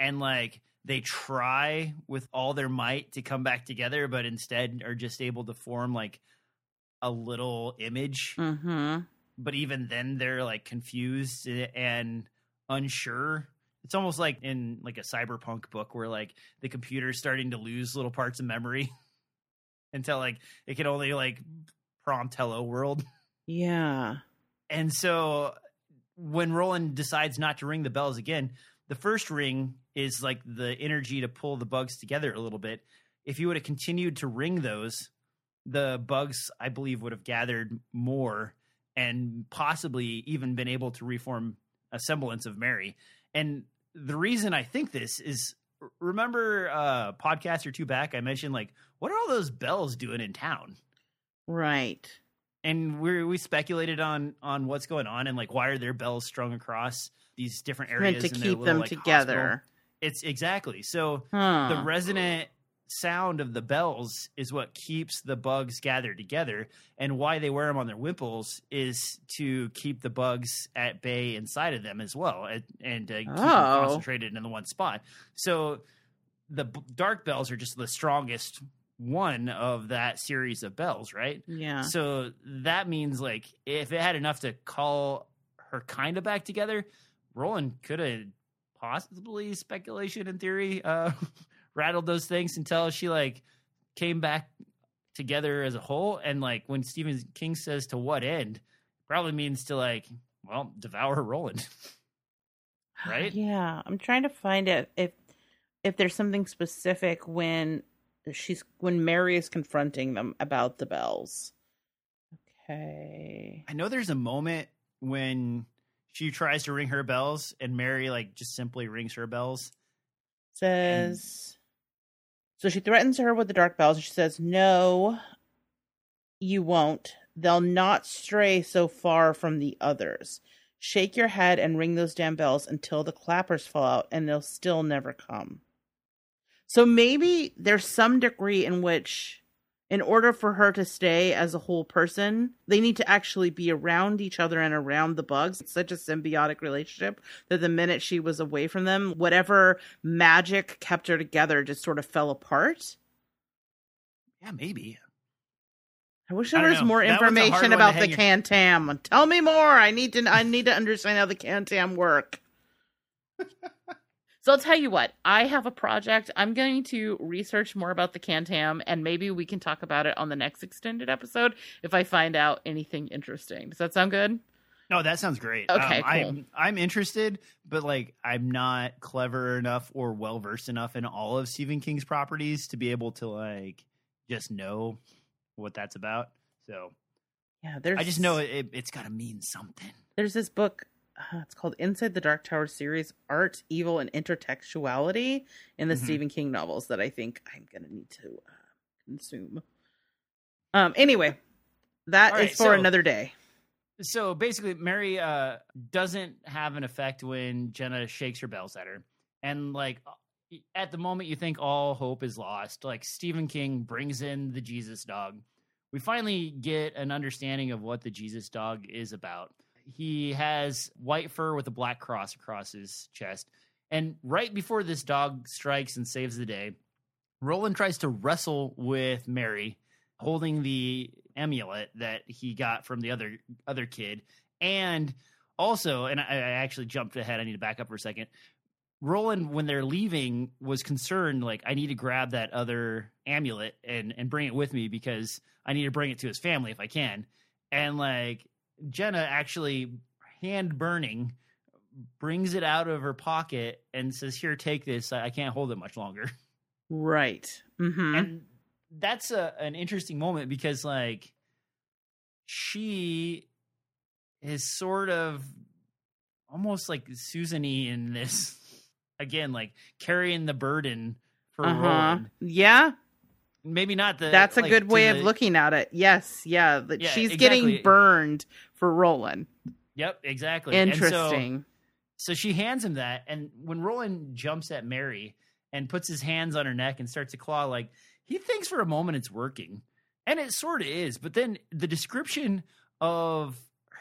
And like, they try with all their might to come back together, but instead are just able to form like a little image. Mm-hmm. But even then they're like confused and unsure. It's almost like in like a cyberpunk book where like the computer's starting to lose little parts of memory until like it can only like prompt hello world. Yeah. And so when Roland decides not to ring the bells again, the first ring is like the energy to pull the bugs together a little bit. If you would have continued to ring those, the bugs, I believe, would have gathered more and possibly even been able to reform a semblance of Mary. And the reason I think this is, remember a podcast or two back, I mentioned, like, what are all those bells doing in town? Right. And we speculated on what's going on and, like, why are their bells strung across these different areas? Meant to keep them together. It's exactly. So the resonant sound of the bells is what keeps the bugs gathered together, and why they wear them on their wimples is to keep the bugs at bay inside of them as well, and keep them concentrated in the one spot. So the dark bells are just the strongest one of that series of bells, right? Yeah. So that means, like, if it had enough to call her kind of back together, Roland could have possibly, speculation and theory, rattled those things until she, like, came back together as a whole. And, like, when Stephen King says to what end, probably means to, like, well, devour Roland. Right? Yeah. I'm trying to find out if there's something specific when Mary is confronting them about the bells. Okay. I know there's a moment when she tries to ring her bells and Mary, like, just simply rings her bells. So she threatens her with the dark bells, and she says, "No, you won't. They'll not stray so far from the others. Shake your head and ring those damn bells until the clappers fall out, and they'll still never come." So maybe there's some degree in which, in order for her to stay as a whole person, they need to actually be around each other and around the bugs. It's such a symbiotic relationship that the minute she was away from them, whatever magic kept her together just sort of fell apart. Yeah, maybe. I wish there was more information about the Cantam. Tell me more. I need to understand how the Cantam work. So I'll tell you what, I have a project. I'm going to research more about the Cantam, and maybe we can talk about it on the next extended episode if I find out anything interesting. Does that sound good? No, that sounds great. Okay, cool. I'm interested, but, like, I'm not clever enough or well-versed enough in all of Stephen King's properties to be able to, like, just know what that's about. So yeah, I just know it's got to mean something. There's this book. It's called Inside the Dark Tower Series, Art, Evil, and Intertextuality in the Stephen King novels that I think I'm going to need to consume. Anyway, that is for another day. So basically, Mary doesn't have an effect when Jenna shakes her bells at her. And, like, at the moment you think all hope is lost. Like, Stephen King brings in the Jesus dog. We finally get an understanding of what the Jesus dog is about. He has white fur with a black cross across his chest. And right before this dog strikes and saves the day, Roland tries to wrestle with Mary, holding the amulet that he got from the other kid. And also, and I actually jumped ahead, I need to back up for a second. Roland, when they're leaving, was concerned, like, I need to grab that other amulet and bring it with me because I need to bring it to his family if I can. And, like, Jenna actually, hand burning, brings it out of her pocket and says, "Here, take this. I can't hold it much longer." Right. Mm-hmm. And that's an interesting moment because, like, she is sort of almost like Susan-y in this, again, like, carrying the burden for Roland. Yeah. Maybe not the... That's a good way of looking at it. Yes, yeah. That she's getting burned for Roland. Yep, exactly. Interesting. And so she hands him that, and when Roland jumps at Mary and puts his hands on her neck and starts to claw, like, he thinks for a moment it's working. And it sort of is, but then the description of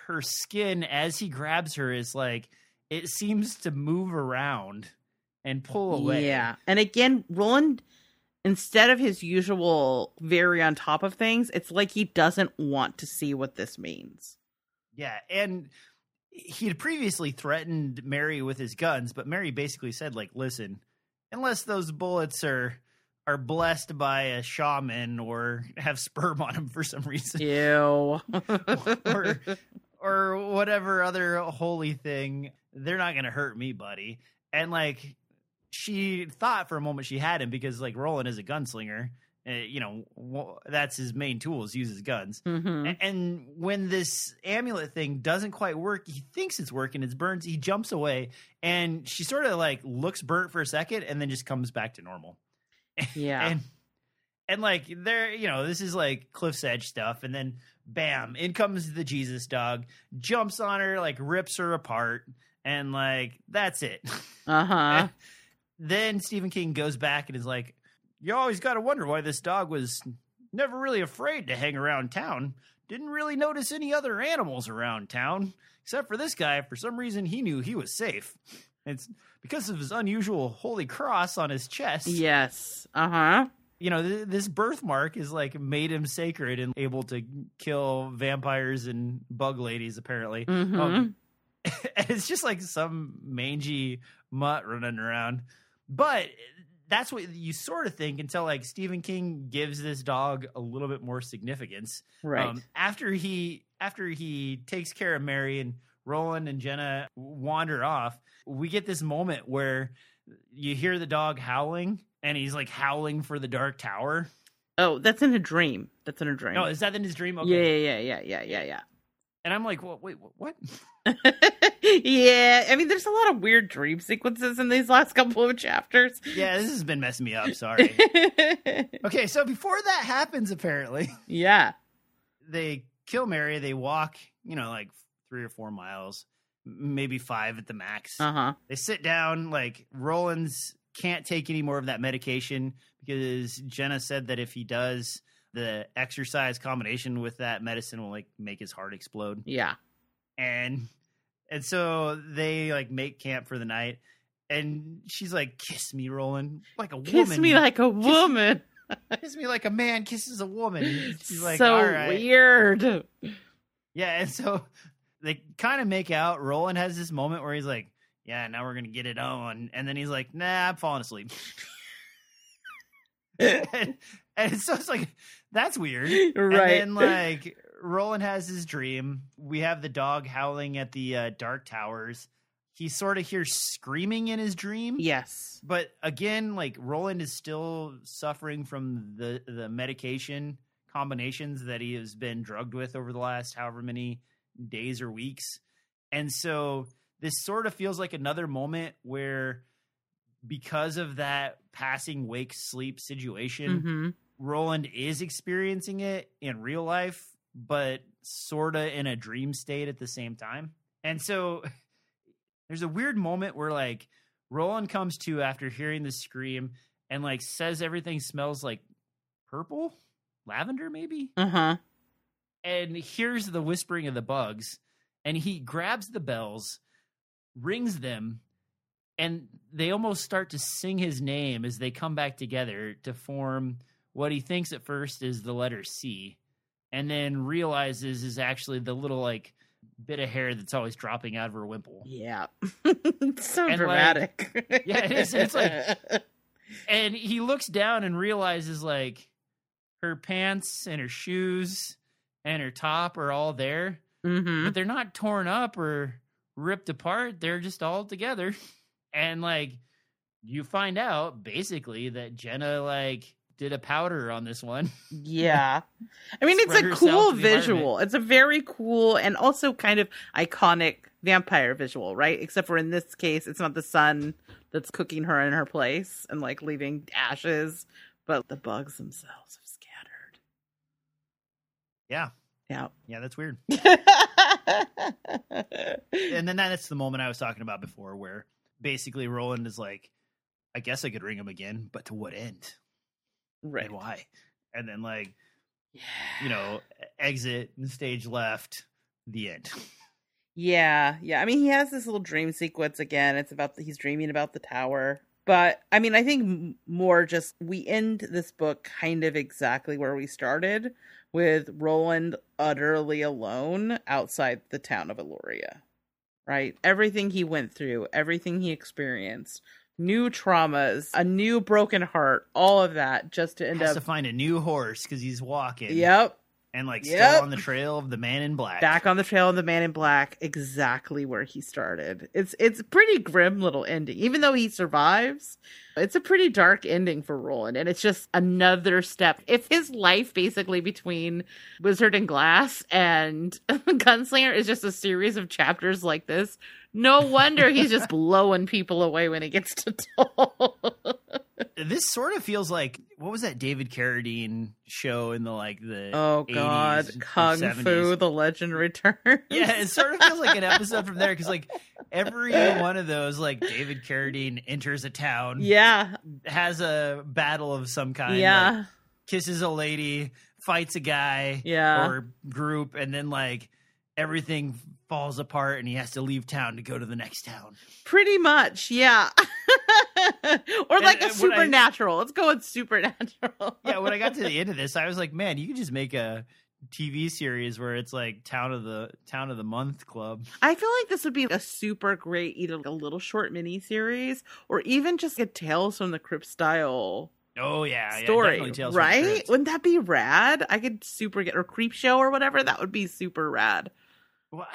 her skin as he grabs her is, like, it seems to move around and pull away. Yeah, and again, Roland... Instead of his usual very on top of things, it's like he doesn't want to see what this means. Yeah, and he had previously threatened Mary with his guns, but Mary basically said, like, listen, unless those bullets are blessed by a shaman or have sperm on them for some reason. Ew. or whatever other holy thing, they're not going to hurt me, buddy. And, like, she thought for a moment she had him because, like, Roland is a gunslinger. You know, that's his main tool is uses guns. Mm-hmm. And when this amulet thing doesn't quite work, he thinks it's working. It burns. He jumps away. And she sort of, like, looks burnt for a second and then just comes back to normal. Yeah. And like, there, you know, this is, like, Cliff's Edge stuff. And then, bam, in comes the Jesus dog, jumps on her, like, rips her apart. And, like, that's it. Uh-huh. Then Stephen King goes back and is like, you always got to wonder why this dog was never really afraid to hang around town. Didn't really notice any other animals around town. Except for this guy. For some reason, he knew he was safe. It's because of his unusual holy cross on his chest. Yes. Uh-huh. You know, this birthmark is, like, made him sacred and able to kill vampires and bug ladies, apparently. Mm-hmm. And it's just, like, some mangy mutt running around. But that's what you sort of think until, like, Stephen King gives this dog a little bit more significance. Right. After he takes care of Mary and Roland and Jenna wander off, we get this moment where you hear the dog howling, and he's, like, howling for the Dark Tower. Oh, that's in a dream. No, is that in his dream? Okay. Yeah. And I'm like, well, wait, what? Yeah, I mean, there's a lot of weird dream sequences in these last couple of chapters. Yeah, this has been messing me up, sorry. Okay, so before that happens, apparently. Yeah. They kill Mary, they walk, you know, like 3 or 4 miles, maybe 5 at the max. Uh-huh. They sit down, like, Roland's can't take any more of that medication because Jenna said that if he does, the exercise combination with that medicine will, like, make his heart explode. Yeah. And so they, like, make camp for the night, and she's like, kiss me, Roland, like a woman. Kiss me like a woman. Kiss me like a man kisses a woman. She's like, so all right. Weird. Yeah, and so they kind of make out. Roland has this moment where he's like, yeah, now we're going to get it on. And then he's like, nah, I'm falling asleep. and so it's like, that's weird. Right. And then, like, Roland has his dream. We have the dog howling at the Dark Towers. He sort of hears screaming in his dream. Yes. But again, like, Roland is still suffering from the medication combinations that he has been drugged with over the last however many days or weeks. And so this sort of feels like another moment where, because of that passing wake sleep situation, mm-hmm. Roland is experiencing it in real life, but sort of in a dream state at the same time. And so there's a weird moment where, like, Roland comes to after hearing the scream and, like, says everything smells like purple, lavender, maybe. Uh-huh. And hears the whispering of the bugs, and he grabs the bells, rings them, and they almost start to sing his name as they come back together to form what he thinks at first is the letter C, and then realizes is actually the little, like, bit of hair that's always dropping out of her wimple. Yeah. It's so dramatic. Like, yeah, it is. It's like, and he looks down and realizes, like, her pants and her shoes and her top are all there, mm-hmm. but they're not torn up or ripped apart. They're just all together. And, like, you find out basically that Jenna, like, did a powder on this one. Yeah. I mean, it's a cool visual. It's a very cool and also kind of iconic vampire visual, right? Except for in this case, it's not the sun that's cooking her in her place and, like, leaving ashes, but the bugs themselves have scattered. Yeah. Yeah. Yeah, that's weird. And then that's the moment I was talking about before where basically Roland is like, I guess I could ring him again, but to what end? Right. And why? And then, like, yeah. You know, exit and stage left, the end. Yeah. Yeah. I mean, he has this little dream sequence again. It's about he's dreaming about the tower. But I mean, I think more just we end this book kind of exactly where we started, with Roland utterly alone outside the town of Eluria. Right? Everything he went through, everything he experienced, new traumas, a new broken heart, all of that, just to end up. Has to find a new horse because he's walking. Yep. and like still on the trail of the Man in Black. Back on the trail of the Man in Black, exactly where he started. It's a pretty grim little ending. Even though he survives, it's a pretty dark ending for Roland, and it's just another step. If his life basically between Wizard and Glass and Gunslinger is just a series of chapters like this, no wonder he's just blowing people away when it gets to Toll. This sort of feels like, what was that David Carradine show in the like the 80s, Kung 70s? Fu, The Legend Returns. Yeah, it sort of feels like an episode from there, because like every one of those, like David Carradine enters a town, has a battle of some kind, like, kisses a lady, fights a guy, or group, and then like everything falls apart and he has to leave town to go to the next town. Pretty much, yeah. Or like a supernatural. Let's go with supernatural. Yeah, when I got to the end of this, I was like, man, you could just make a TV series where it's like town of the month club. I feel like this would be a super great, either a little short mini series or even just a Tales from the Crypt style. Oh yeah, story, yeah, right? Wouldn't that be rad? I could super get, or Creep Show or whatever. That would be super rad. Well,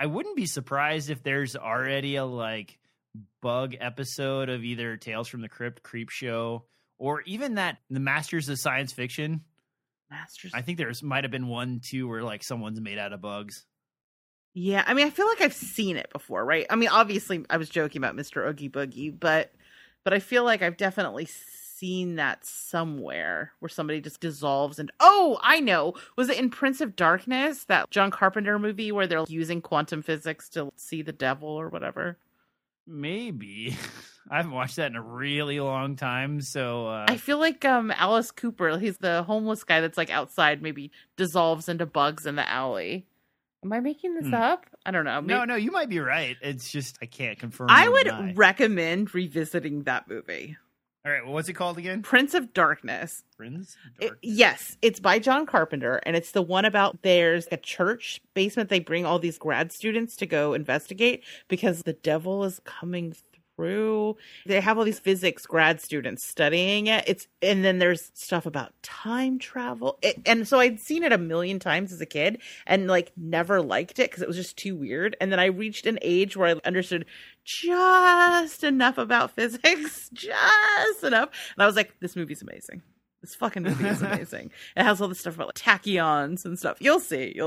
I wouldn't be surprised if there's already a like bug episode of either Tales from the Crypt, Creep Show, or even that the Masters of Science Fiction. Masters. I think there's might have been one too where like someone's made out of bugs. Yeah, I mean, I feel like I've seen it before, right? I mean, obviously, I was joking about Mr. Oogie Boogie, but I feel like I've definitely seen that somewhere where somebody just dissolves and I know, was it in Prince of Darkness, that John Carpenter movie where they're using quantum physics to see the devil or whatever? Maybe. I haven't watched that in a really long time, so I feel like Alice Cooper, he's the homeless guy that's like outside, maybe dissolves into bugs in the alley. Am I making this up? I don't know. Maybe... No, you might be right. It's just I can't confirm. I would recommend revisiting that movie. All right, well, what's it called again? Prince of Darkness. Prince of Darkness? Yes, it's by John Carpenter, and it's the one about there's a church basement. They bring all these grad students to go investigate because the devil is coming through. They have all these physics grad students studying it. And then there's stuff about time travel. And so I'd seen it a million times as a kid and like never liked it because it was just too weird. And then I reached an age where I understood just enough about physics, just enough. And I was like, this movie's amazing. This fucking movie is amazing. It has all this stuff about like, tachyons and stuff. You'll see.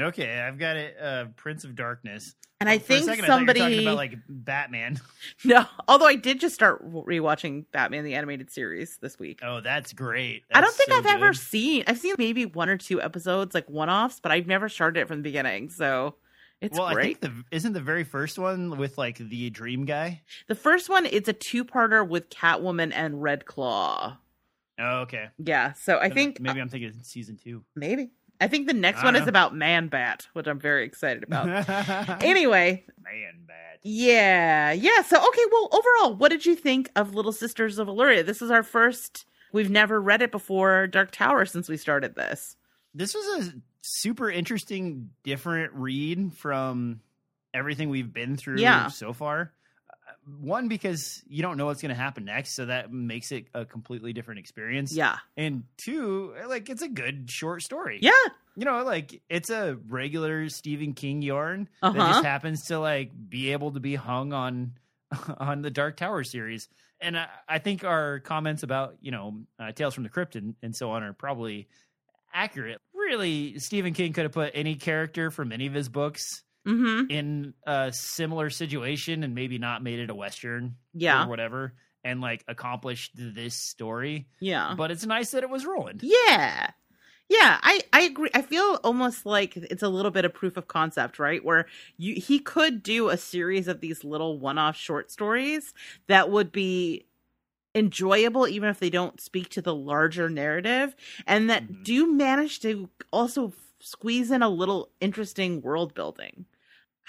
Okay, I've got it. Prince of Darkness. And I think somebody talking about like Batman. No, although I did just start rewatching Batman the Animated Series this week. Oh, that's great! That's I don't think so I've good. Ever seen. I've seen maybe one or two episodes, like one-offs, but I've never started it from the beginning. So it's great. I think isn't the very first one with like the Dream guy? The first one, it's a two-parter with Catwoman and Red Claw. Oh, okay. Yeah, so I think maybe I'm thinking season 2. Maybe. I think the next one is about Man-Bat, which I'm very excited about. Anyway. Man-Bat. Yeah. So, okay, well, overall, what did you think of Little Sisters of Eluria? This is our first, we've never read it before, Dark Tower since we started this. This was a super interesting, different read from everything we've been through so far. One, because you don't know what's going to happen next, so that makes it a completely different experience. Yeah. And two, like, it's a good short story. Yeah. You know, like, it's a regular Stephen King yarn that just happens to, like, be able to be hung on the Dark Tower series. And I think our comments about, you know, Tales from the Crypt and so on are probably accurate. Really, Stephen King could have put any character from any of his books in a similar situation and maybe not made it a Western or whatever and like accomplished this story. Yeah. But it's nice that it was Roland. Yeah. Yeah, I agree. I feel almost like it's a little bit of proof of concept, right? Where he could do a series of these little one-off short stories that would be enjoyable even if they don't speak to the larger narrative and that do manage to also squeeze in a little interesting world building.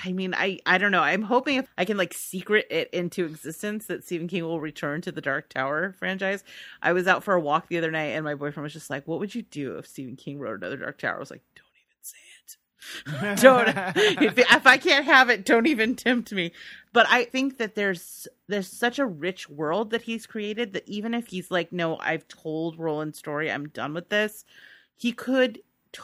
I mean, I don't know. I'm hoping if I can like secret it into existence that Stephen King will return to the Dark Tower franchise. I was out for a walk the other night and my boyfriend was just like, what would you do if Stephen King wrote another Dark Tower? I was like, don't even say it. If I can't have it, don't even tempt me. But I think that there's such a rich world that he's created that even if he's like, no, I've told Roland's story, I'm done with this. He could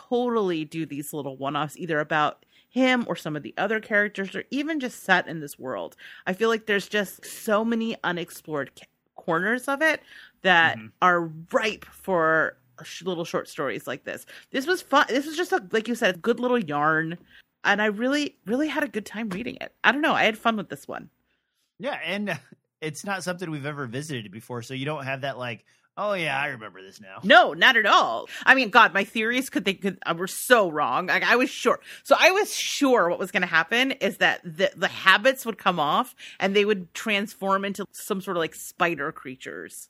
totally do these little one-offs either about him or some of the other characters or even just set in this world. I feel like there's just so many unexplored corners of it that are ripe for little short stories like this. This was fun. This was just a, like you said, a good little yarn. And I really, really had a good time reading it. I don't know. I had fun with this one. Yeah. And it's not something we've ever visited before. So you don't have that like, oh yeah, I remember this now. No, not at all. I mean, God, my theories were so wrong. Like, I was sure. So I was sure what was going to happen is that the habits would come off and they would transform into some sort of like spider creatures.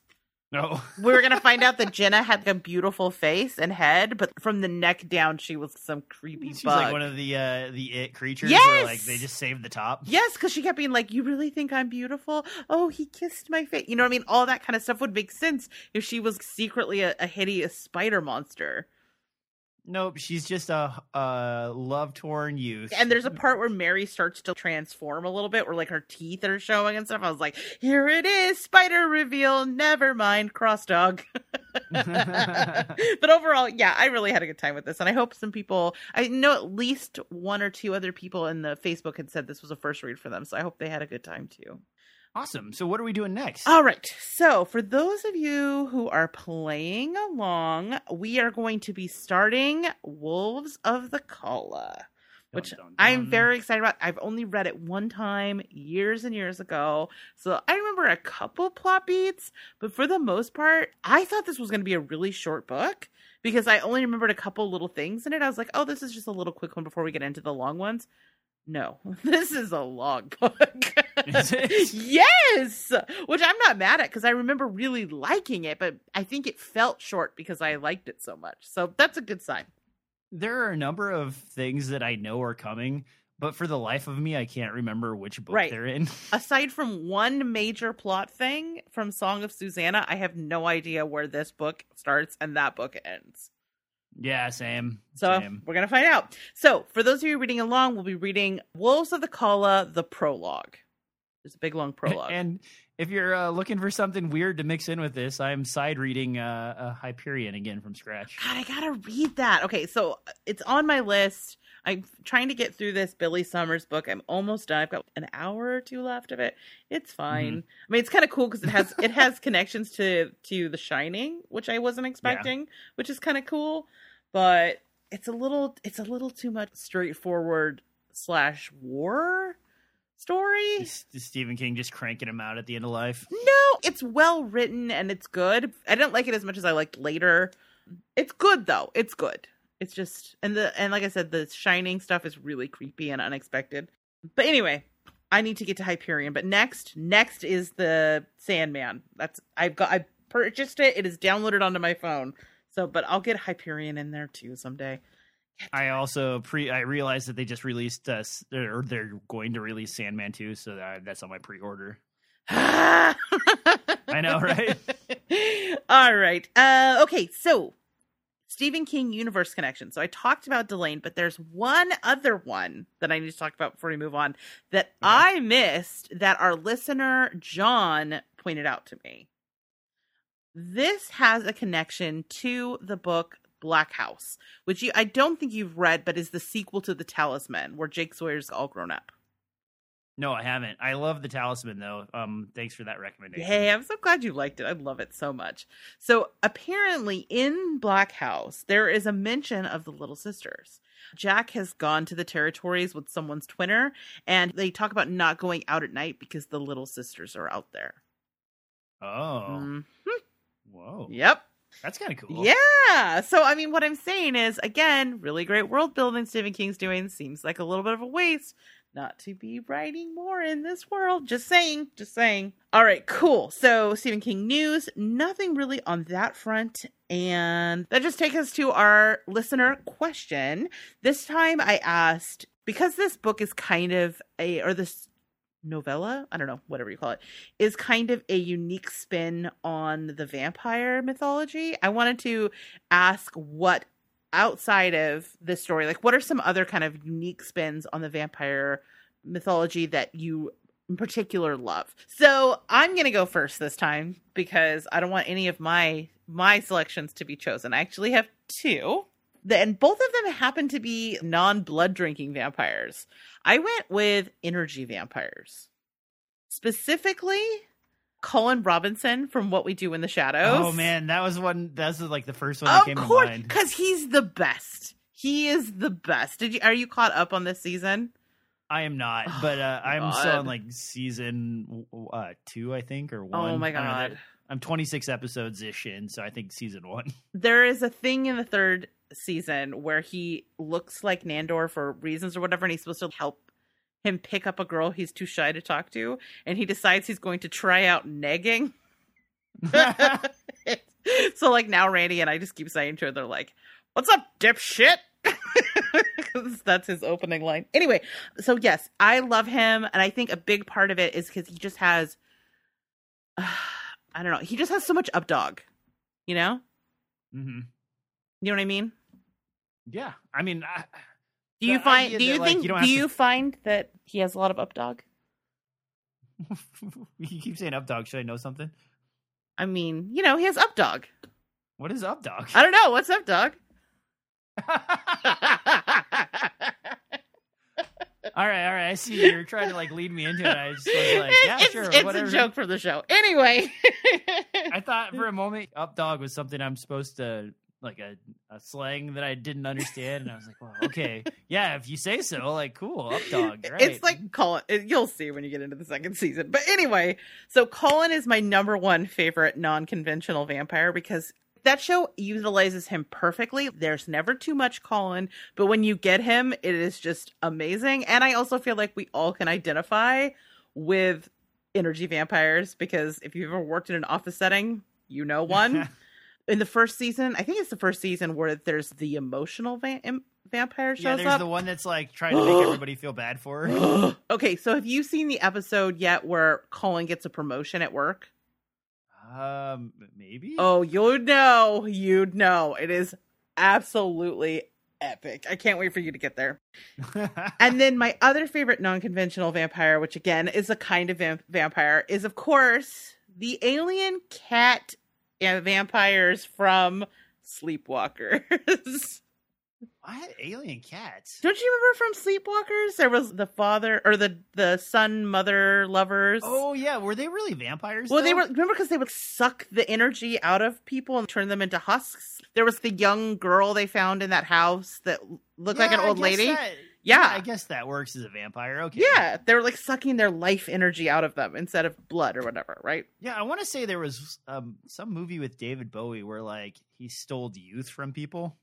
No. We were going to find out that Jenna had a beautiful face and head, but from the neck down, she was some creepy bug. She's like one of the it creatures. Yes! Where, like, they just saved the top. Yes, because she kept being like, you really think I'm beautiful? Oh, he kissed my face. You know what I mean? All that kind of stuff would make sense if she was secretly a hideous spider monster. Nope, she's just a love-torn youth. And there's a part where Mary starts to transform a little bit, where like her teeth are showing and stuff. I was like, here it is, spider reveal, never mind, cross dog. But overall, yeah, I really had a good time with this. And I hope some people, I know at least one or two other people in the Facebook had said this was a first read for them. So I hope they had a good time too. Awesome. So what are we doing next? All right. So for those of you who are playing along, we are going to be starting Wolves of the Calla, which I'm very excited about. I've only read it one time years and years ago. So I remember a couple plot beats, but for the most part, I thought this was going to be a really short book because I only remembered a couple little things in it. I was like, oh, this is just a little quick one before we get into the long ones. No, this is a long book. Is it? Yes, which I'm not mad at because I remember really liking it, but I think it felt short because I liked it so much. So that's a good sign. There are a number of things that I know are coming, but for the life of me, I can't remember which book they're in. Aside from one major plot thing from Song of Susanna, I have no idea where this book starts and that book ends. Yeah, same. So we're going to find out. So for those of you reading along, we'll be reading Wolves of the Calla, the prologue. There's a big, long prologue. And if you're looking for something weird to mix in with this, I'm side reading Hyperion again from scratch. God, I got to read that. Okay, so it's on my list. I'm trying to get through this Billy Summers book. I'm almost done. I've got an hour or two left of it. It's fine. I mean, it's kind of cool because it has connections to The Shining, which I wasn't expecting, which is kind of cool. But it's a little too much straightforward / war story. Is Stephen King just cranking him out at the end of life? No, it's well written and it's good. I didn't like it as much as I liked later. It's good though. It's good. It's just and like I said, the Shining stuff is really creepy and unexpected. But anyway, I need to get to Hyperion. But next is the Sandman. I purchased it. It is downloaded onto my phone. So, but I'll get Hyperion in there too someday. I realized that they just released us, or they're going to release Sandman 2, so that's on my pre-order. I know, right? All right. Okay, so Stephen King universe connection. So I talked about Delane, but there's one other one that I need to talk about before we move on that I missed that our listener John pointed out to me. This has a connection to the book Black House, which I don't think you've read, but is the sequel to The Talisman, where Jake Sawyer's all grown up. No, I haven't. I love The Talisman, though. Thanks for that recommendation. Hey, I'm so glad you liked it. I love it so much. So apparently in Black House, there is a mention of the Little Sisters. Jack has gone to the territories with someone's twinner, and they talk about not going out at night because the Little Sisters are out there. Oh. Whoa. Yep. That's kind of cool. Yeah. So, I mean, what I'm saying is, again, really great world building Stephen King's doing. Seems like a little bit of a waste not to be writing more in this world. Just saying. All right, cool. So Stephen King news, nothing really on that front. And that just takes us to our listener question. This time I asked, because this book is kind of this novella, I don't know, whatever you call it, is kind of a unique spin on the vampire mythology. I wanted to ask what outside of this story, like what are some other kind of unique spins on the vampire mythology that you in particular love? So I'm going to go first this time because I don't want any of my selections to be chosen. I actually have two. And both of them happen to be non-blood drinking vampires. I went with energy vampires. Specifically, Colin Robinson from What We Do in the Shadows. Oh man, that was one. That's like the first one that came to mind. Because he's the best. He is the best. Are you caught up on this season? I am not, but I'm still on like season 2, I think, or 1. Oh my God. I'm 26 episodes-ish in, so I think season 1. There is a thing in the 3rd season where he looks like Nandor for reasons or whatever, and he's supposed to help him pick up a girl he's too shy to talk to, and he decides he's going to try out negging. So, like, now Randy and I just keep saying to her, they're like, "What's up, dipshit?" That's his opening line. Anyway, so yes, I love him, and I think a big part of it is because he just has... I don't know. He just has so much updog, you know? Mm-hmm. You know what I mean? Yeah. I mean, do you find that he has a lot of updog? You keep saying updog. Should I know something? I mean, you know, he has updog. What is updog? I don't know. What's updog? All right. I see you're trying to like lead me into it. I just was like, yeah, sure. It's a joke from the show. Anyway, I thought for a moment updog was something I'm supposed to like a slang that I didn't understand, and I was like, well, okay, yeah, if you say so, like, cool, updog. Right? It's like Colin. You'll see when you get into the 2nd season. But anyway, so Colin is my number 1 favorite non-conventional vampire because that show utilizes him perfectly. There's never too much Colin, but when you get him, it is just amazing. And I also feel like we all can identify with energy vampires because if you've ever worked in an office setting, you know one. In the 1st season, I think it's the 1st season where there's the emotional vampire shows up. Yeah, there's the one that's like trying to make everybody feel bad for her. Okay, so have you seen the episode yet where Colin gets a promotion at work? Maybe. Oh, you'd know. It is absolutely epic. I can't wait for you to get there. And then my other favorite non-conventional vampire, which again is a kind of vampire, is of course the alien cat vampires from Sleepwalkers. What? Alien cats? Don't you remember from Sleepwalkers? There was the father or the son, mother, lovers. Oh, yeah. Were they really vampires? Well, though? They were. Remember, because they would suck the energy out of people and turn them into husks. There was the young girl they found in that house that looked like an old lady. Yeah, I guess that works as a vampire. Okay. Yeah, they're like sucking their life energy out of them instead of blood or whatever, right? Yeah, I want to say there was some movie with David Bowie where like he stole youth from people.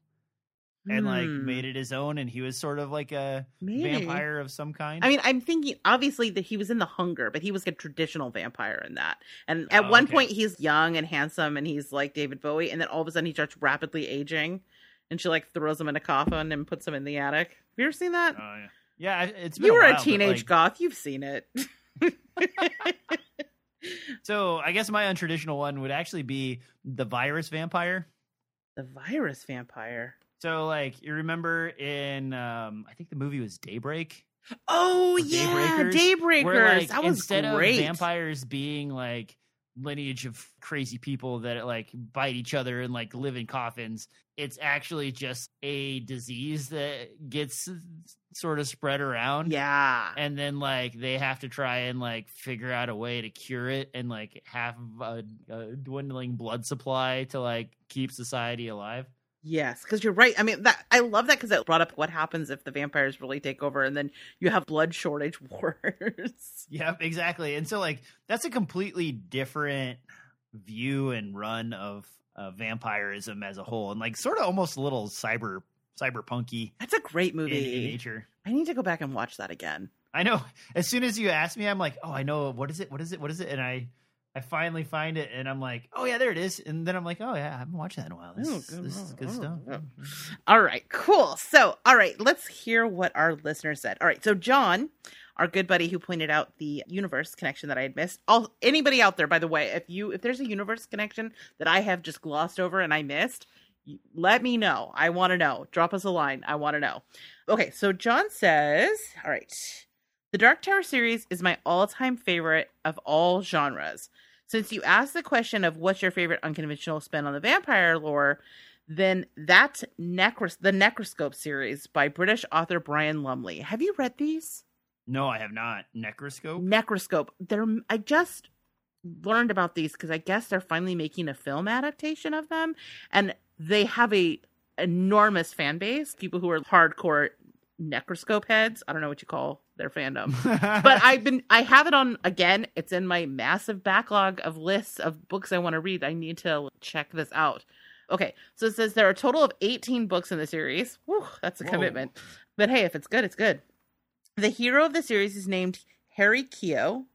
And like made it his own, and he was sort of like a vampire of some kind. I mean, I'm thinking obviously that he was in The Hunger, but he was a traditional vampire in that. And at one point, he's young and handsome, and he's like David Bowie, and then all of a sudden he starts rapidly aging, and she like throws him in a coffin and puts him in the attic. Have you ever seen that? Oh yeah, it's been you were a teenage goth. You've seen it. So I guess my untraditional one would actually be the virus vampire. The virus vampire. So, like, you remember in, I think the movie was Daybreak. Oh, yeah, Daybreakers. Where, like, that was instead great. Of vampires being, like, lineage of crazy people that, like, bite each other and, like, live in coffins, it's actually just a disease that gets sort of spread around. Yeah. And then, like, they have to try and, like, figure out a way to cure it and, like, have a dwindling blood supply to, like, keep society alive. Yes, because you're right. I mean, I love that because it brought up what happens if the vampires really take over and then you have blood shortage wars. Yeah, exactly. And so, like, that's a completely different view and run of vampirism as a whole and, like, sort of almost a little cyberpunky. That's a great movie. In nature. I need to go back and watch that again. I know. As soon as you ask me, I'm like, oh, I know. What is it? And I finally find it, and I'm like, oh, yeah, there it is. And then I'm like, oh, yeah, I haven't watched that in a while. This is good stuff. Yeah. All right, cool. So, all right, let's hear what our listener said. All right, so John, our good buddy who pointed out the universe connection that I had missed. Anybody out there, by the way, if there's a universe connection that I have just glossed over and I missed, let me know. I want to know. Drop us a line. I want to know. Okay, so John says, all right, the Dark Tower series is my all-time favorite of all genres. Since you asked the question of what's your favorite unconventional spin on the vampire lore, Then that's the Necroscope series by British author Brian Lumley. Have you read these? No, I have not. Necroscope? Necroscope. I just learned about these because I guess they're finally making a film adaptation of them. And they have an enormous fan base, people who are hardcore Necroscope heads. I don't know what you call their fandom. But I have it on, again, it's in my massive backlog of lists of books I want to read. I need to check this out. Okay, so it says there are a total of 18 books in the series. Whew, that's a commitment. But hey, if it's good, it's good. The hero of the series is named Harry Keough,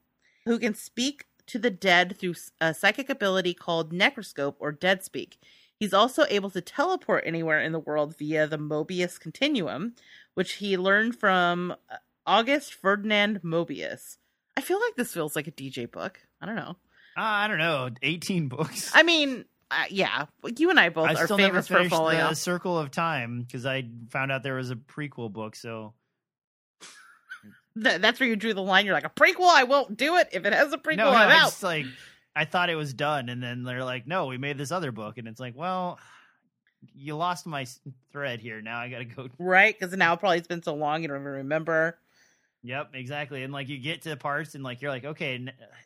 who can speak to the dead through a psychic ability called Necroscope or Dead Speak. He's also able to teleport anywhere in the world via the Mobius Continuum, which he learned from August Ferdinand Mobius. I feel like this feels like a DJ book. I don't know. 18 books. I mean... yeah, you and I both are famous for following the Circle of Time because I found out there was a prequel book. So that's where you drew the line. You're like, a prequel? I won't do it if it has a prequel. No, I'm out. It's like I thought it was done, and then they're like, no, we made this other book, and it's like, well, you lost my thread here. Now I got to go right because now probably it's been so long you don't even remember. Yep, exactly. And like you get to parts and like you're like, okay,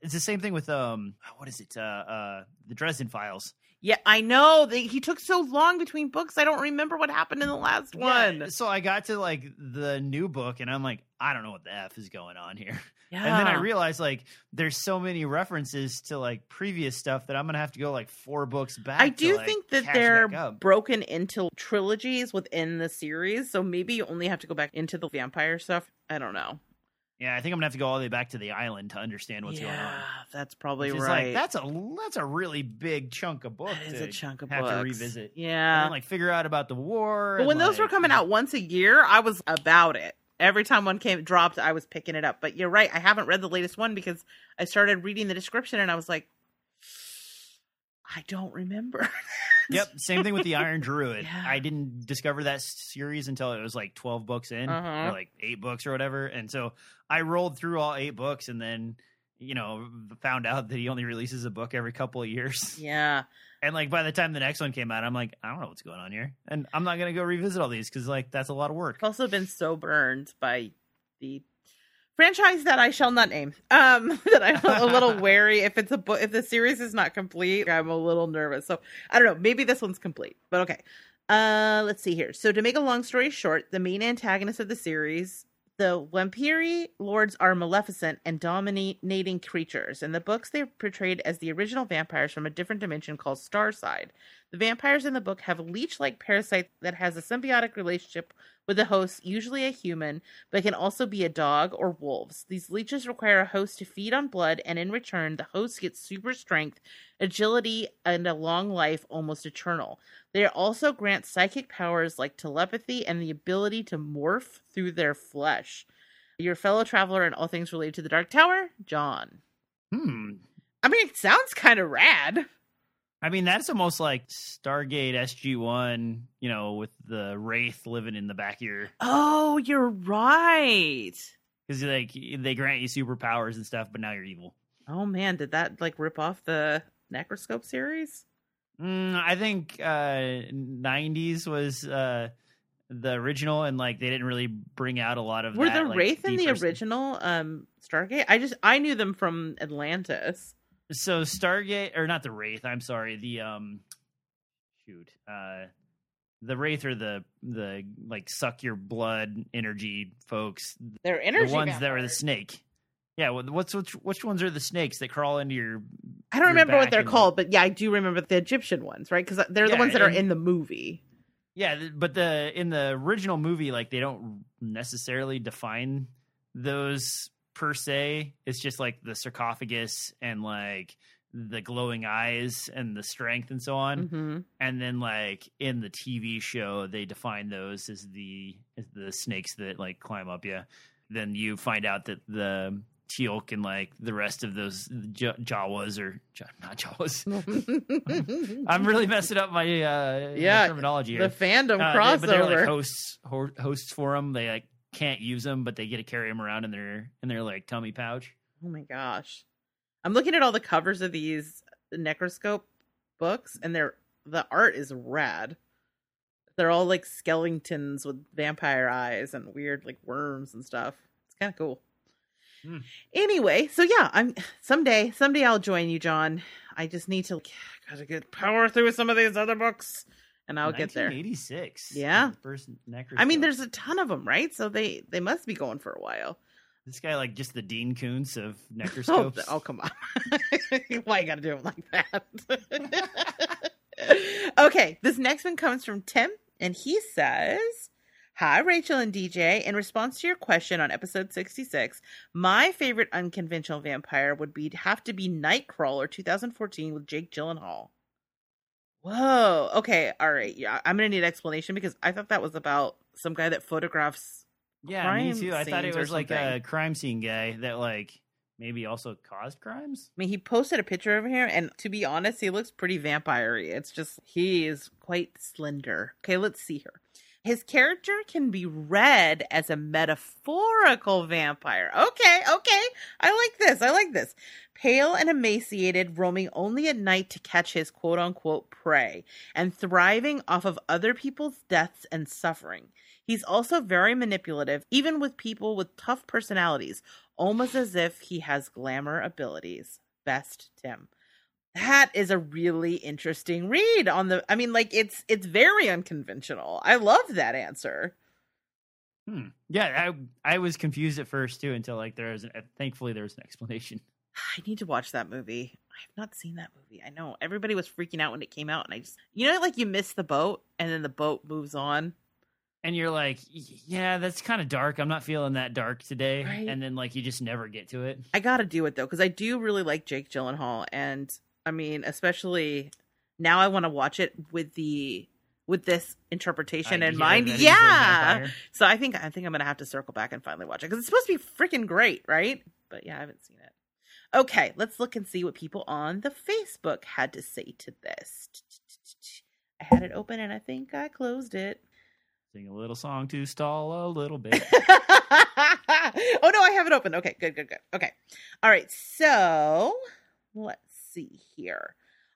it's the same thing with what is it? The Dresden Files. Yeah, I know. He took so long between books. I don't remember what happened in the last one. Yeah, so I got to like the new book and I'm like, I don't know what the F is going on here. Yeah. And then I realized like there's so many references to like previous stuff that I'm going to have to go like 4 books back. I do think that they're broken into trilogies within the series. So maybe you only have to go back into the vampire stuff. I don't know. Yeah, I think I'm going to have to go all the way back to the island to understand what's going on. That's probably right. Like, that's a really big chunk of books. That is a chunk of books. Have to revisit. Yeah. And then, like, figure out about the war. But when those were coming out once a year, I was about it. Every time one dropped, I was picking it up. But you're right. I haven't read the latest one because I started reading the description and I was like, I don't remember. Yep. Same thing with the Iron Druid. Yeah. I didn't discover that series until it was like 12 books in, or like 8 books or whatever. And so I rolled through all 8 books and then, you know, found out that he only releases a book every couple of years. Yeah. And like by the time the next one came out, I'm like, I don't know what's going on here. And I'm not going to go revisit all these because like that's a lot of work. I've also been so burned by the franchise that I shall not name, that I'm a little wary. If it's a book, if the series is not complete, I'm a little nervous. So I don't know. Maybe this one's complete, but okay. Let's see here. So to make a long story short, the main antagonist of the series, the Wampiri lords, are maleficent and dominating creatures. In the books, they're portrayed as the original vampires from a different dimension called Starside. The vampires in the book have a leech-like parasite that has a symbiotic relationship with the host, usually a human, but can also be a dog or wolves. These leeches require a host to feed on blood, and in return, the host gets super strength, agility, and a long life, almost eternal. They also grant psychic powers like telepathy and the ability to morph through their flesh. Your fellow traveler in all things related to the Dark Tower, John. I mean, it sounds kind of rad. I mean, that's almost like Stargate SG-1, you know, with the Wraith living in the back of your... Oh, you're right. Because, like, they grant you superpowers and stuff, but now you're evil. Oh, man. Did that, like, rip off the Necroscope series? I think 90s was the original, and, like, they didn't really bring out a lot of Were the Wraith in the original Stargate? I knew them from Atlantis. So Stargate, or not the Wraith, I'm sorry, the Wraith are the like suck your blood energy folks. They're energy the ones vampires. That are the snake. Yeah, which ones are the snakes that crawl into your... I don't remember what they're called, but yeah, I do remember the Egyptian ones, right? Because they're the ones that are in the movie. Yeah, but in the original movie, like they don't necessarily define those... per se. It's just like the sarcophagus and like the glowing eyes and the strength and so on. Mm-hmm. And then like in the TV show, they define those as the snakes that like climb up you. Then you find out that the Teal'c and like the rest of those Jawas or not Jawas. I'm really messing up my my terminology here. The fandom crossover. But they're like hosts for them. They like can't use them, but they get to carry them around in their like tummy pouch. Oh my gosh. I'm looking at all the covers of these Necroscope books and the art is rad. They're all like skeletons with vampire eyes and weird like worms and stuff. It's kind of cool. Mm. Anyway, so yeah, I'm someday I'll join you, John. I just need to gotta get power through some of these other books, and I'll get there. 1986. Yeah. The first Necroscope. I mean, there's a ton of them, right? So they must be going for a while. This guy, like, just the Dean Koontz of Necroscopes. Oh, come on. Why you gotta do it like that? Okay, this next one comes from Tim, and he says, "Hi, Rachel and DJ. In response to your question on episode 66, my favorite unconventional vampire would have to be Nightcrawler 2014 with Jake Gyllenhaal." Whoa. Okay. All right. Yeah, I'm gonna need an explanation because I thought that was about some guy that photographs. Yeah, me too. I thought it was like a crime scene guy that like maybe also caused crimes. I mean, he posted a picture of him, and to be honest, he looks pretty vampire-y. It's just he is quite slender. Okay, let's see here. His character can be read as a metaphorical vampire. Okay. I like this. Pale and emaciated, roaming only at night to catch his quote-unquote prey, and thriving off of other people's deaths and suffering. He's also very manipulative, even with people with tough personalities, almost as if he has glamour abilities. Best, Tim. That is a really interesting read on the, I mean, like it's very unconventional. I love that answer. Yeah. I was confused at first too, until like thankfully there was an explanation. I need to watch that movie. I've not seen that movie. I know everybody was freaking out when it came out, and I just, like you miss the boat and then the boat moves on. And you're like, yeah, that's kind of dark. I'm not feeling that dark today. Right? And then, like, you just never get to it. I got to do it, though, because I do really like Jake Gyllenhaal. And, I mean, especially now I want to watch it with this interpretation in mind. Yeah. So I think I'm going to have to circle back and finally watch it, because it's supposed to be freaking great, right? But, yeah, I haven't seen it. Okay, let's look and see what people on the Facebook had to say to this. I had it open, and I think I closed it. Sing a little song to stall a little bit. Oh, no, I have it open. Okay, good. Okay. All right, so let's see here.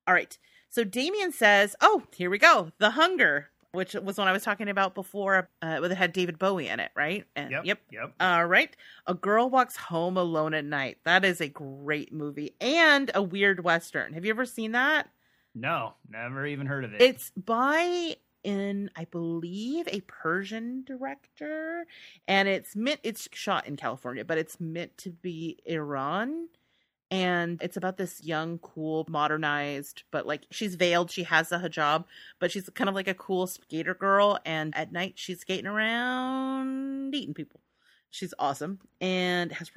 All right, so Damien says, oh, here we go. The Hunger, which was one I was talking about before, where it had David Bowie in it, right? And, yep. All right. A Girl Walks Home Alone at Night. That is a great movie and a weird Western. Have you ever seen that? No, never even heard of it. It's by... I believe, a Persian director, and it's shot in California, but it's meant to be Iran, and it's about this young, cool, modernized, but like she's veiled, she has a hijab, but she's kind of like a cool skater girl, and at night she's skating around eating people. She's awesome and has a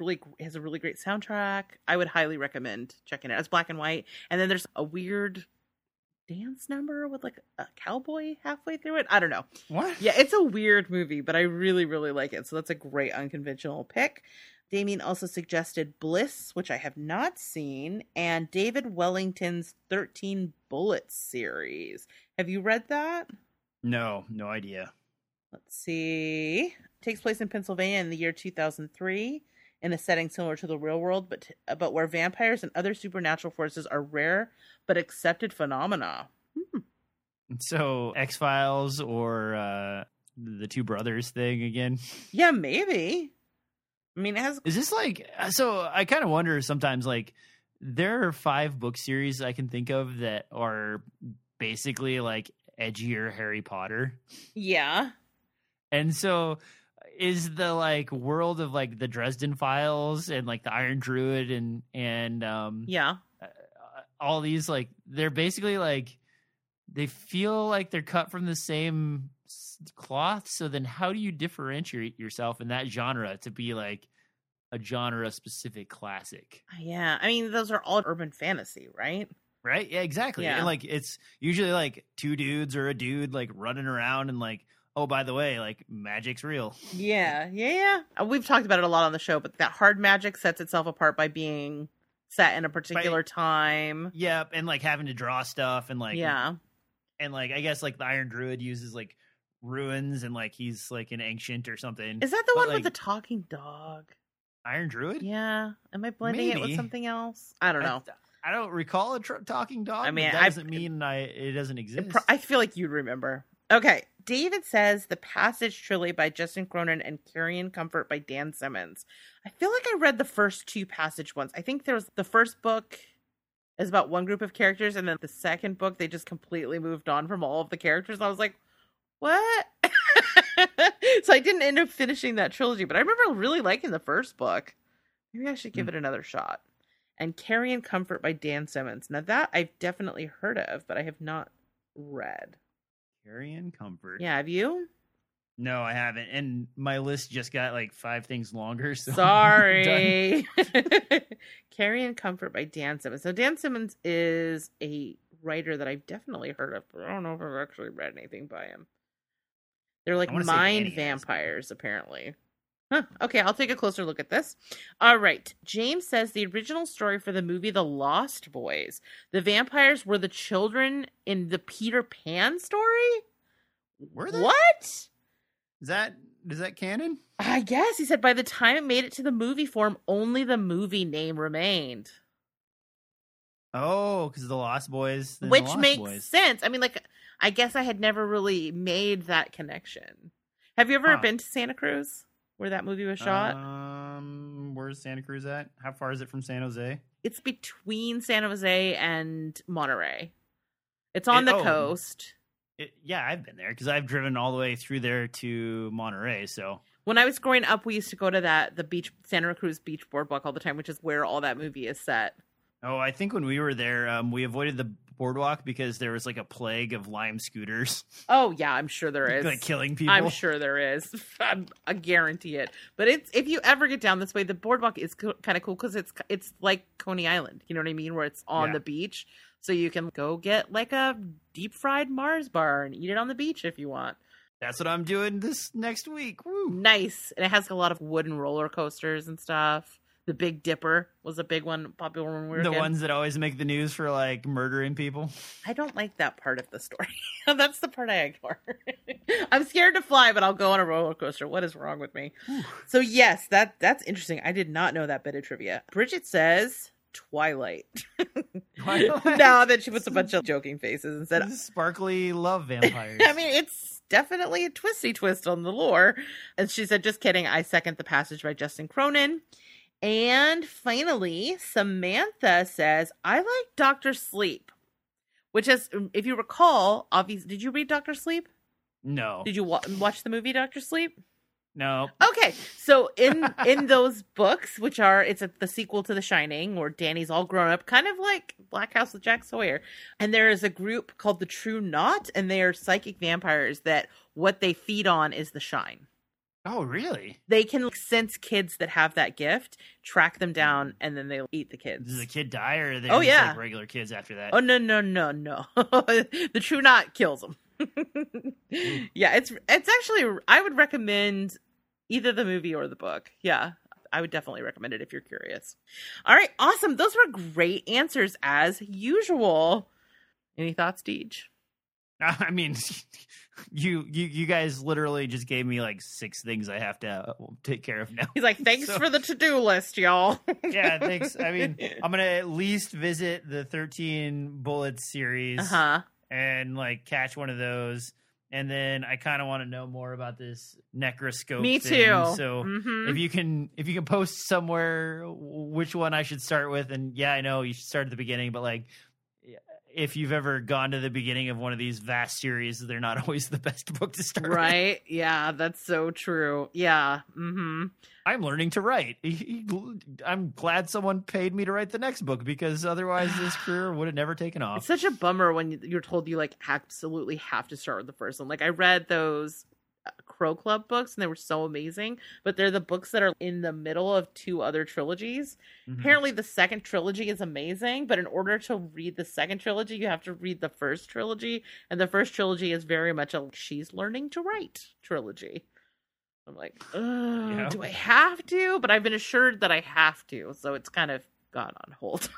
really great soundtrack. I would highly recommend checking it out. It's black and white, and then there's a weird dance number with like a cowboy halfway through it. I don't know. What? Yeah, it's a weird movie, but I really, really like it. So that's a great unconventional pick. Damien also suggested Bliss, which I have not seen, and David Wellington's 13 Bullets series. Have you read that? No idea. Let's see. It takes place in Pennsylvania in the year 2003 in a setting similar to the real world, but where vampires and other supernatural forces are rare but accepted phenomena. So X-Files or the Two Brothers thing again? Yeah, maybe. I mean, is this like... So I kind of wonder sometimes, like, there are 5 book series I can think of that are basically like edgier Harry Potter. Yeah. And so... is the like world of like the Dresden Files and like the Iron Druid and all these, like, they're basically like they feel like they're cut from the same cloth. So then how do you differentiate yourself in that genre to be like a genre specific classic? Yeah, I mean, those are all urban fantasy, right? Right? Yeah, exactly. Yeah. And like it's usually like two dudes or a dude like running around and like, oh, by the way, like, magic's real. Yeah. We've talked about it a lot on the show, but that hard magic sets itself apart by being set in a particular time. Yeah, and, like, having to draw stuff and, like... yeah. And, like, I guess, like, the Iron Druid uses, like, ruins and, like, he's, like, an ancient or something. Is that the one with the talking dog? Iron Druid? Yeah. Am I blending it with something else? I don't know. I don't recall a talking dog. I mean, that doesn't mean it doesn't exist. I feel like you'd remember. Okay, David says The Passage Trilogy by Justin Cronin and Carrion Comfort by Dan Simmons. I feel like I read the first two Passage ones. I think there was the first book is about one group of characters, and then the second book, they just completely moved on from all of the characters. And I was like, what? So I didn't end up finishing that trilogy, but I remember really liking the first book. Maybe I should give it another shot. And Carrion Comfort by Dan Simmons. Now that I've definitely heard of, but I have not read. Carrion Comfort. Yeah, have you? No, I haven't. And my list just got like 5 things longer. So sorry. Carrion Comfort by Dan Simmons. So Dan Simmons is a writer that I've definitely heard of, but I don't know if I've actually read anything by him. They're like mind vampires, apparently. Huh. Okay, I'll take a closer look at this. All right. James says the original story for the movie The Lost Boys, the vampires were the children in the Peter Pan story? Were they? What? Is that canon? I guess. He said by the time it made it to the movie form, only the movie name remained. Oh, because The Lost Boys. Which makes sense. I mean, like, I guess I had never really made that connection. Have you ever been to Santa Cruz, where that movie was shot? Where's Santa Cruz at? How far is it from San Jose? It's between San Jose and Monterey. It's on the coast. Yeah, I've been there because I've driven all the way through there to Monterey. So when I was growing up, we used to go to the beach, Santa Cruz Beach Boardwalk all the time, which is where all that movie is set. Oh, I think when we were there, we avoided the boardwalk because there was like a plague of Lime scooters. Oh yeah, I'm sure there is. Like killing people. I'm sure there is. I guarantee it. But it's if you ever get down this way, the boardwalk is kind of cool because it's like Coney Island. You know what I mean? Where it's on the beach. So you can go get like a deep fried Mars bar and eat it on the beach if you want. That's what I'm doing this next week. Woo. Nice. And it has a lot of wooden roller coasters and stuff. The Big Dipper was a big one, popular when we were ones that always make the news for like murdering people. I don't like that part of the story. That's the part I ignore. I'm scared to fly, but I'll go on a roller coaster. What is wrong with me? So yes, that's interesting. I did not know that bit of trivia. Bridget says... Twilight. Now that she puts a bunch of joking faces and said sparkly love vampires. I mean, it's definitely a twisty twist on the lore. And she said, just kidding, I second The Passage by Justin Cronin. And finally, Samantha says, I like Dr. Sleep, which is, if you recall, obviously, did you read Dr. Sleep? No. Did you watch the movie Dr. Sleep? No. Okay, so in those books, which are the sequel to The Shining, where Danny's all grown up, kind of like Black House with Jack Sawyer, and there is a group called the True Knot, and they are psychic vampires that what they feed on is the shine. Oh, really? They can sense kids that have that gift, track them down, and then they eat the kids. Does the kid die, or are they like regular kids after that? Oh no! The True Knot kills them. Yeah, it's actually, I would recommend either the movie or the book. Yeah, I would definitely recommend it if you're curious. All right, awesome. Those were great answers as usual. Any thoughts, Deej? I mean, you guys literally just gave me like 6 things I have to take care of now. He's like, thanks for the to-do list, y'all. Yeah, thanks. I mean, I'm going to at least visit the 13 Bullets series. Uh-huh. And like catch one of those, and then I kind of want to know more about this Necroscope. Me too. Thing. So if you can post somewhere which one I should start with, and yeah, I know you should start at the beginning, but like if you've ever gone to the beginning of one of these vast series, they're not always the best book to start. Right? With. Yeah, that's so true. Yeah. Mm-hmm. I'm learning to write. I'm glad someone paid me to write the next book because otherwise this career would have never taken off. It's such a bummer when you're told you like absolutely have to start with the first one. Like I read those Crow Club books and they were so amazing, but they're the books that are in the middle of 2 other trilogies. Mm-hmm. Apparently the second trilogy is amazing, but in order to read the second trilogy, you have to read the first trilogy. And the first trilogy is very much a she's learning to write trilogy. I'm like, do I have to? But I've been assured that I have to. So it's kind of gone on hold.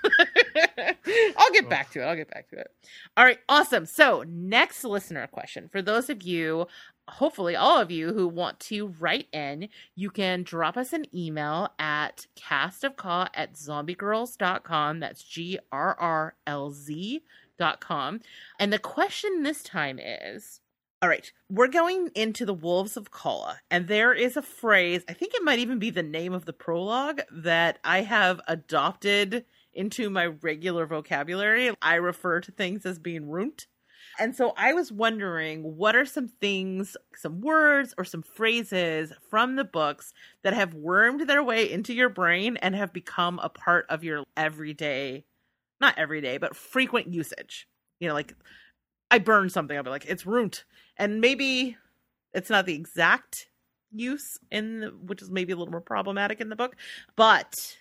I'll get back to it. All right. Awesome. So next listener question. For those of you, hopefully all of you who want to write in, you can drop us an email at castofka@zombiegirls.com. That's grrlz.com. And the question this time is, All right, we're going into the Wolves of Calla, and there is a phrase, I think it might even be the name of the prologue, that I have adopted into my regular vocabulary. I refer to things as being runt. And so I was wondering, what are some things, some words or some phrases from the books that have wormed their way into your brain and have become a part of your everyday, not everyday, but frequent usage? You know, like I burn something, I'll be like, it's runt. And maybe it's not the exact use in the, which is maybe a little more problematic in the book, but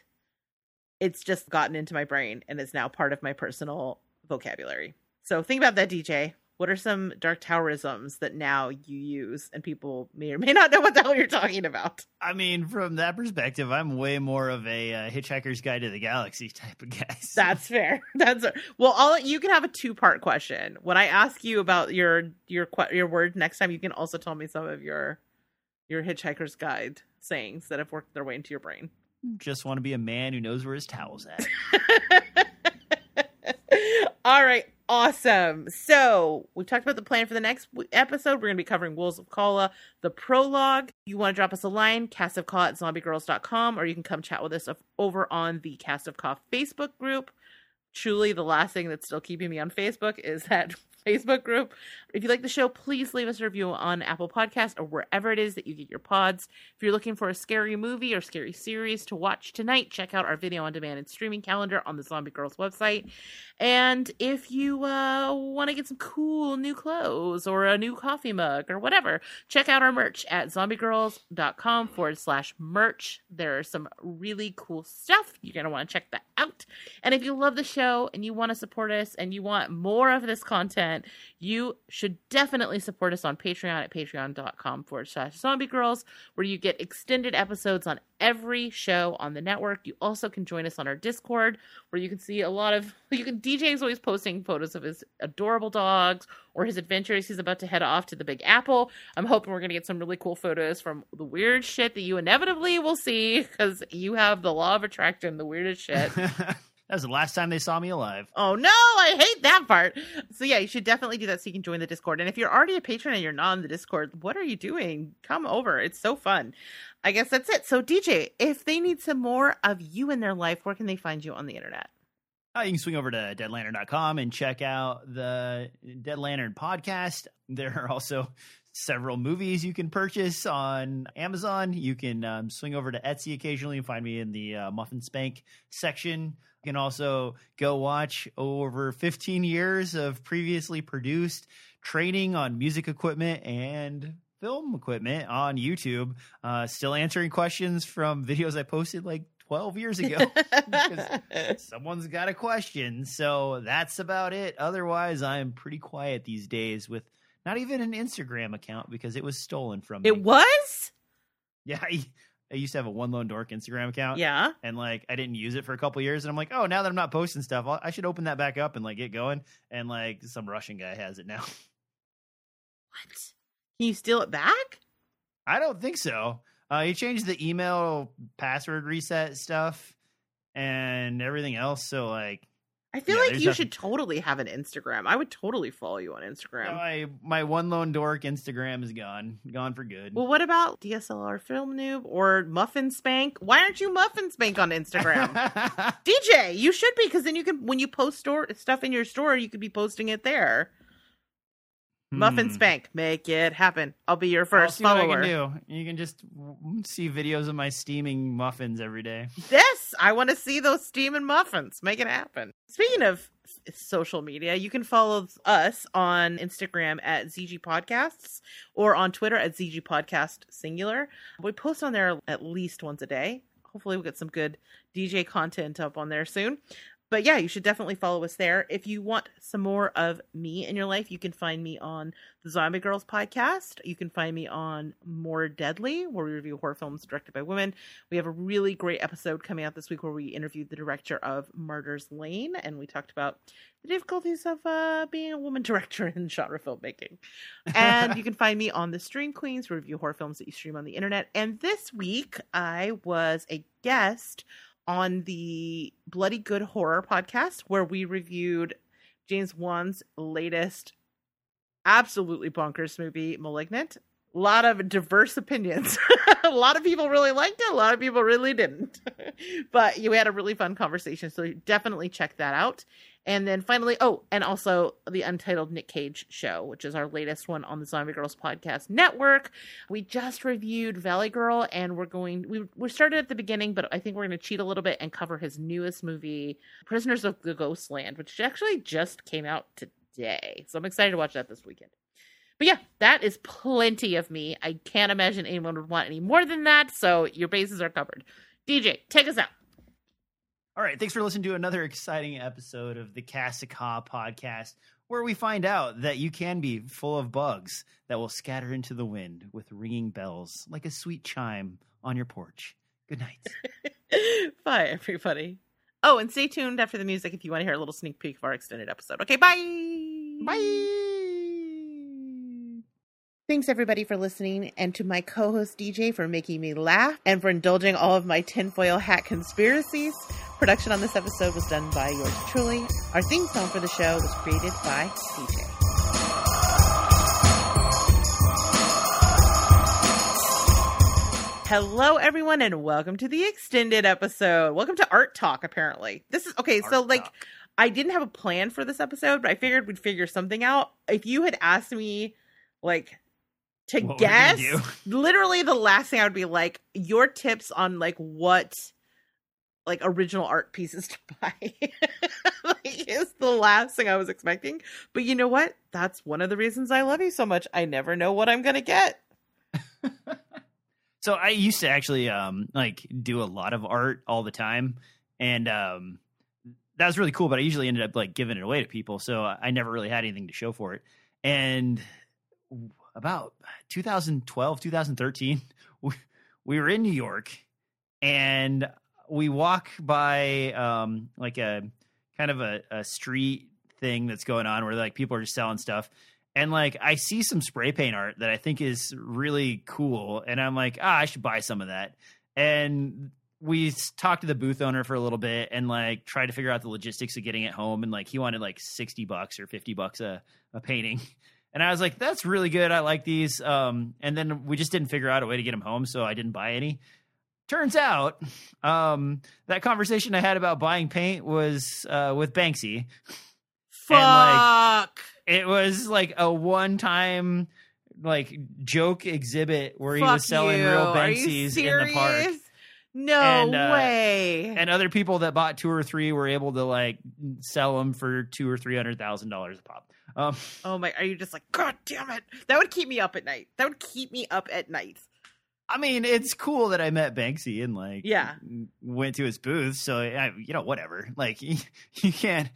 it's just gotten into my brain and is now part of my personal vocabulary. So think about that, DJ. What are some Dark Towerisms that now you use and people may or may not know what the hell you're talking about? I mean, from that perspective, I'm way more of a Hitchhiker's Guide to the Galaxy type of guy. So. That's fair. Well, you can have a two-part question. When I ask you about your word next time, you can also tell me some of your Hitchhiker's Guide sayings that have worked their way into your brain. Just want to be a man who knows where his towel's at. All right. Awesome. So we talked about the plan for the next episode. We're going to be covering Wolves of Calla, the prologue. You want to drop us a line, castofcalla@zombiegirls.com, or you can come chat with us over on the Cast of Calla Facebook group. Truly, the last thing that's still keeping me on Facebook is that Facebook group. If you like the show, please leave us a review on Apple Podcasts or wherever it is that you get your pods. If you're looking for a scary movie or scary series to watch tonight, check out our video on demand and streaming calendar on the Zombie Girls website. And if you want to get some cool new clothes or a new coffee mug or whatever, check out our merch at zombiegirls.com/merch. There's some really cool stuff. You're going to want to check that out. And if you love the show and you want to support us and you want more of this content, you should definitely support us on Patreon at patreon.com/zombiegirls, where you get extended episodes on every show on the network. You also can join us on our Discord, where you can see a lot of DJ is always posting photos of his adorable dogs or his adventures. He's about to head off to the Big Apple. I'm hoping we're going to get some really cool photos from the weird shit that you inevitably will see, because you have the law of attraction, the weirdest shit. That was the last time they saw me alive. Oh, no, I hate that part. So, yeah, you should definitely do that so you can join the Discord. And if you're already a patron and you're not on the Discord, what are you doing? Come over. It's so fun. I guess that's it. So, DJ, if they need some more of you in their life, where can they find you on the internet? You can swing over to deadlantern.com and check out the Dead Lantern podcast. There are also several movies you can purchase on Amazon. You can swing over to Etsy occasionally and find me in the Muffin Spank section. You can also go watch over 15 years of previously produced training on music equipment and film equipment on YouTube. Still answering questions from videos I posted like 12 years ago. Someone's got a question. So that's about it. Otherwise, I'm pretty quiet these days with not even an Instagram account because it was stolen from me. It was? Yeah, I used to have a One Lone Dork Instagram account. Yeah. And like, I didn't use it for a couple of years. And I'm like, oh, now that I'm not posting stuff, I should open that back up and like get going. And like some Russian guy has it now. What? Can you steal it back? I don't think so. He changed the email password reset stuff and everything else. So like, I feel like you should totally have an Instagram. I would totally follow you on Instagram. No, my One Lone Dork Instagram is gone for good. Well, what about DSLR Film Noob or Muffin Spank? Why aren't you Muffin Spank on Instagram? DJ, you should be, because then you can, when you post stuff in your store, you could be posting it there. Muffin Spank, make it happen. I'll be your first follower. You can just see videos of my steaming muffins every day. Yes, I want to see those steaming muffins. Make it happen. Speaking of social media, you can follow us on Instagram at ZG Podcasts or on Twitter at ZG Podcast Singular. We post on there at least once a day. Hopefully we'll get some good DJ content up on there soon. But yeah, you should definitely follow us there. If you want some more of me in your life, you can find me on the Zombie Girls podcast. You can find me on More Deadly, where we review horror films directed by women. We have a really great episode coming out this week where we interviewed the director of Martyrs Lane, and we talked about the difficulties of being a woman director in genre filmmaking. And you can find me on the Stream Queens, where we review horror films that you stream on the internet. And this week, I was a guest on the Bloody Good Horror podcast, where we reviewed James Wan's latest absolutely bonkers movie, Malignant. A lot of diverse opinions. A lot of people really liked it. A lot of people really didn't. But we had a really fun conversation. So definitely check that out. And then finally, and also the Untitled Nick Cage Show, which is our latest one on the Zombie Girls Podcast Network. We just reviewed Valley Girl, and we started at the beginning, but I think we're going to cheat a little bit and cover his newest movie, Prisoners of the Ghostland, which actually just came out today. So I'm excited to watch that this weekend. But yeah, that is plenty of me. I can't imagine anyone would want any more than that. So your bases are covered. DJ, take us out. All right. Thanks for listening to another exciting episode of the Ka-tet podcast, where we find out that you can be full of bugs that will scatter into the wind with ringing bells like a sweet chime on your porch. Good night. Bye, everybody. Oh, and stay tuned after the music if you want to hear a little sneak peek of our extended episode. Okay, bye. Bye. Thanks, everybody, for listening, and to my co-host, DJ, for making me laugh and for indulging all of my tinfoil hat conspiracies. Production on this episode was done by yours truly. Our theme song for the show was created by DJ. Hello, everyone, and welcome to the extended episode. Welcome to Art Talk, apparently. This is, okay, so, like, I didn't have a plan for this episode, but I figured we'd figure something out. If you had asked me, like... guess literally the last thing I would be like your tips on like what like original art pieces to buy is the last thing I was expecting. But you know what? That's one of the reasons I love you so much. I never know what I'm going to get. So I used to actually like do a lot of art all the time. And that was really cool. But I usually ended up like giving it away to people. So I never really had anything to show for it. And about 2012, 2013, we were in New York, and we walk by like a kind of a street thing that's going on where like people are just selling stuff. And like I see some spray paint art that I think is really cool. And I'm like, I should buy some of that. And we talked to the booth owner for a little bit and like tried to figure out the logistics of getting it home. And like he wanted like $60 or $50 a painting. And I was like, that's really good. I like these. And then we just didn't figure out a way to get them home, so I didn't buy any. Turns out that conversation I had about buying paint was with Banksy. Fuck. And, like, it was like a one-time like joke exhibit where he was selling real Banksys in the park. No way. And other people that bought two or three were able to like sell them for $200,000 or $300,000 a pop. Oh my, are you just like, God damn it. That would keep me up at night. I mean, it's cool that I met Banksy and like, went to his booth. So you know, whatever, like you can't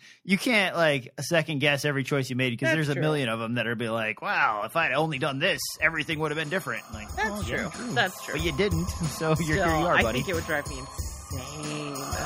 like second guess every choice you made, because there's a million of them that are be like, wow, if I had only done this, everything would have been different. Like, that's true. But you didn't. So here you are, buddy. I think it would drive me insane.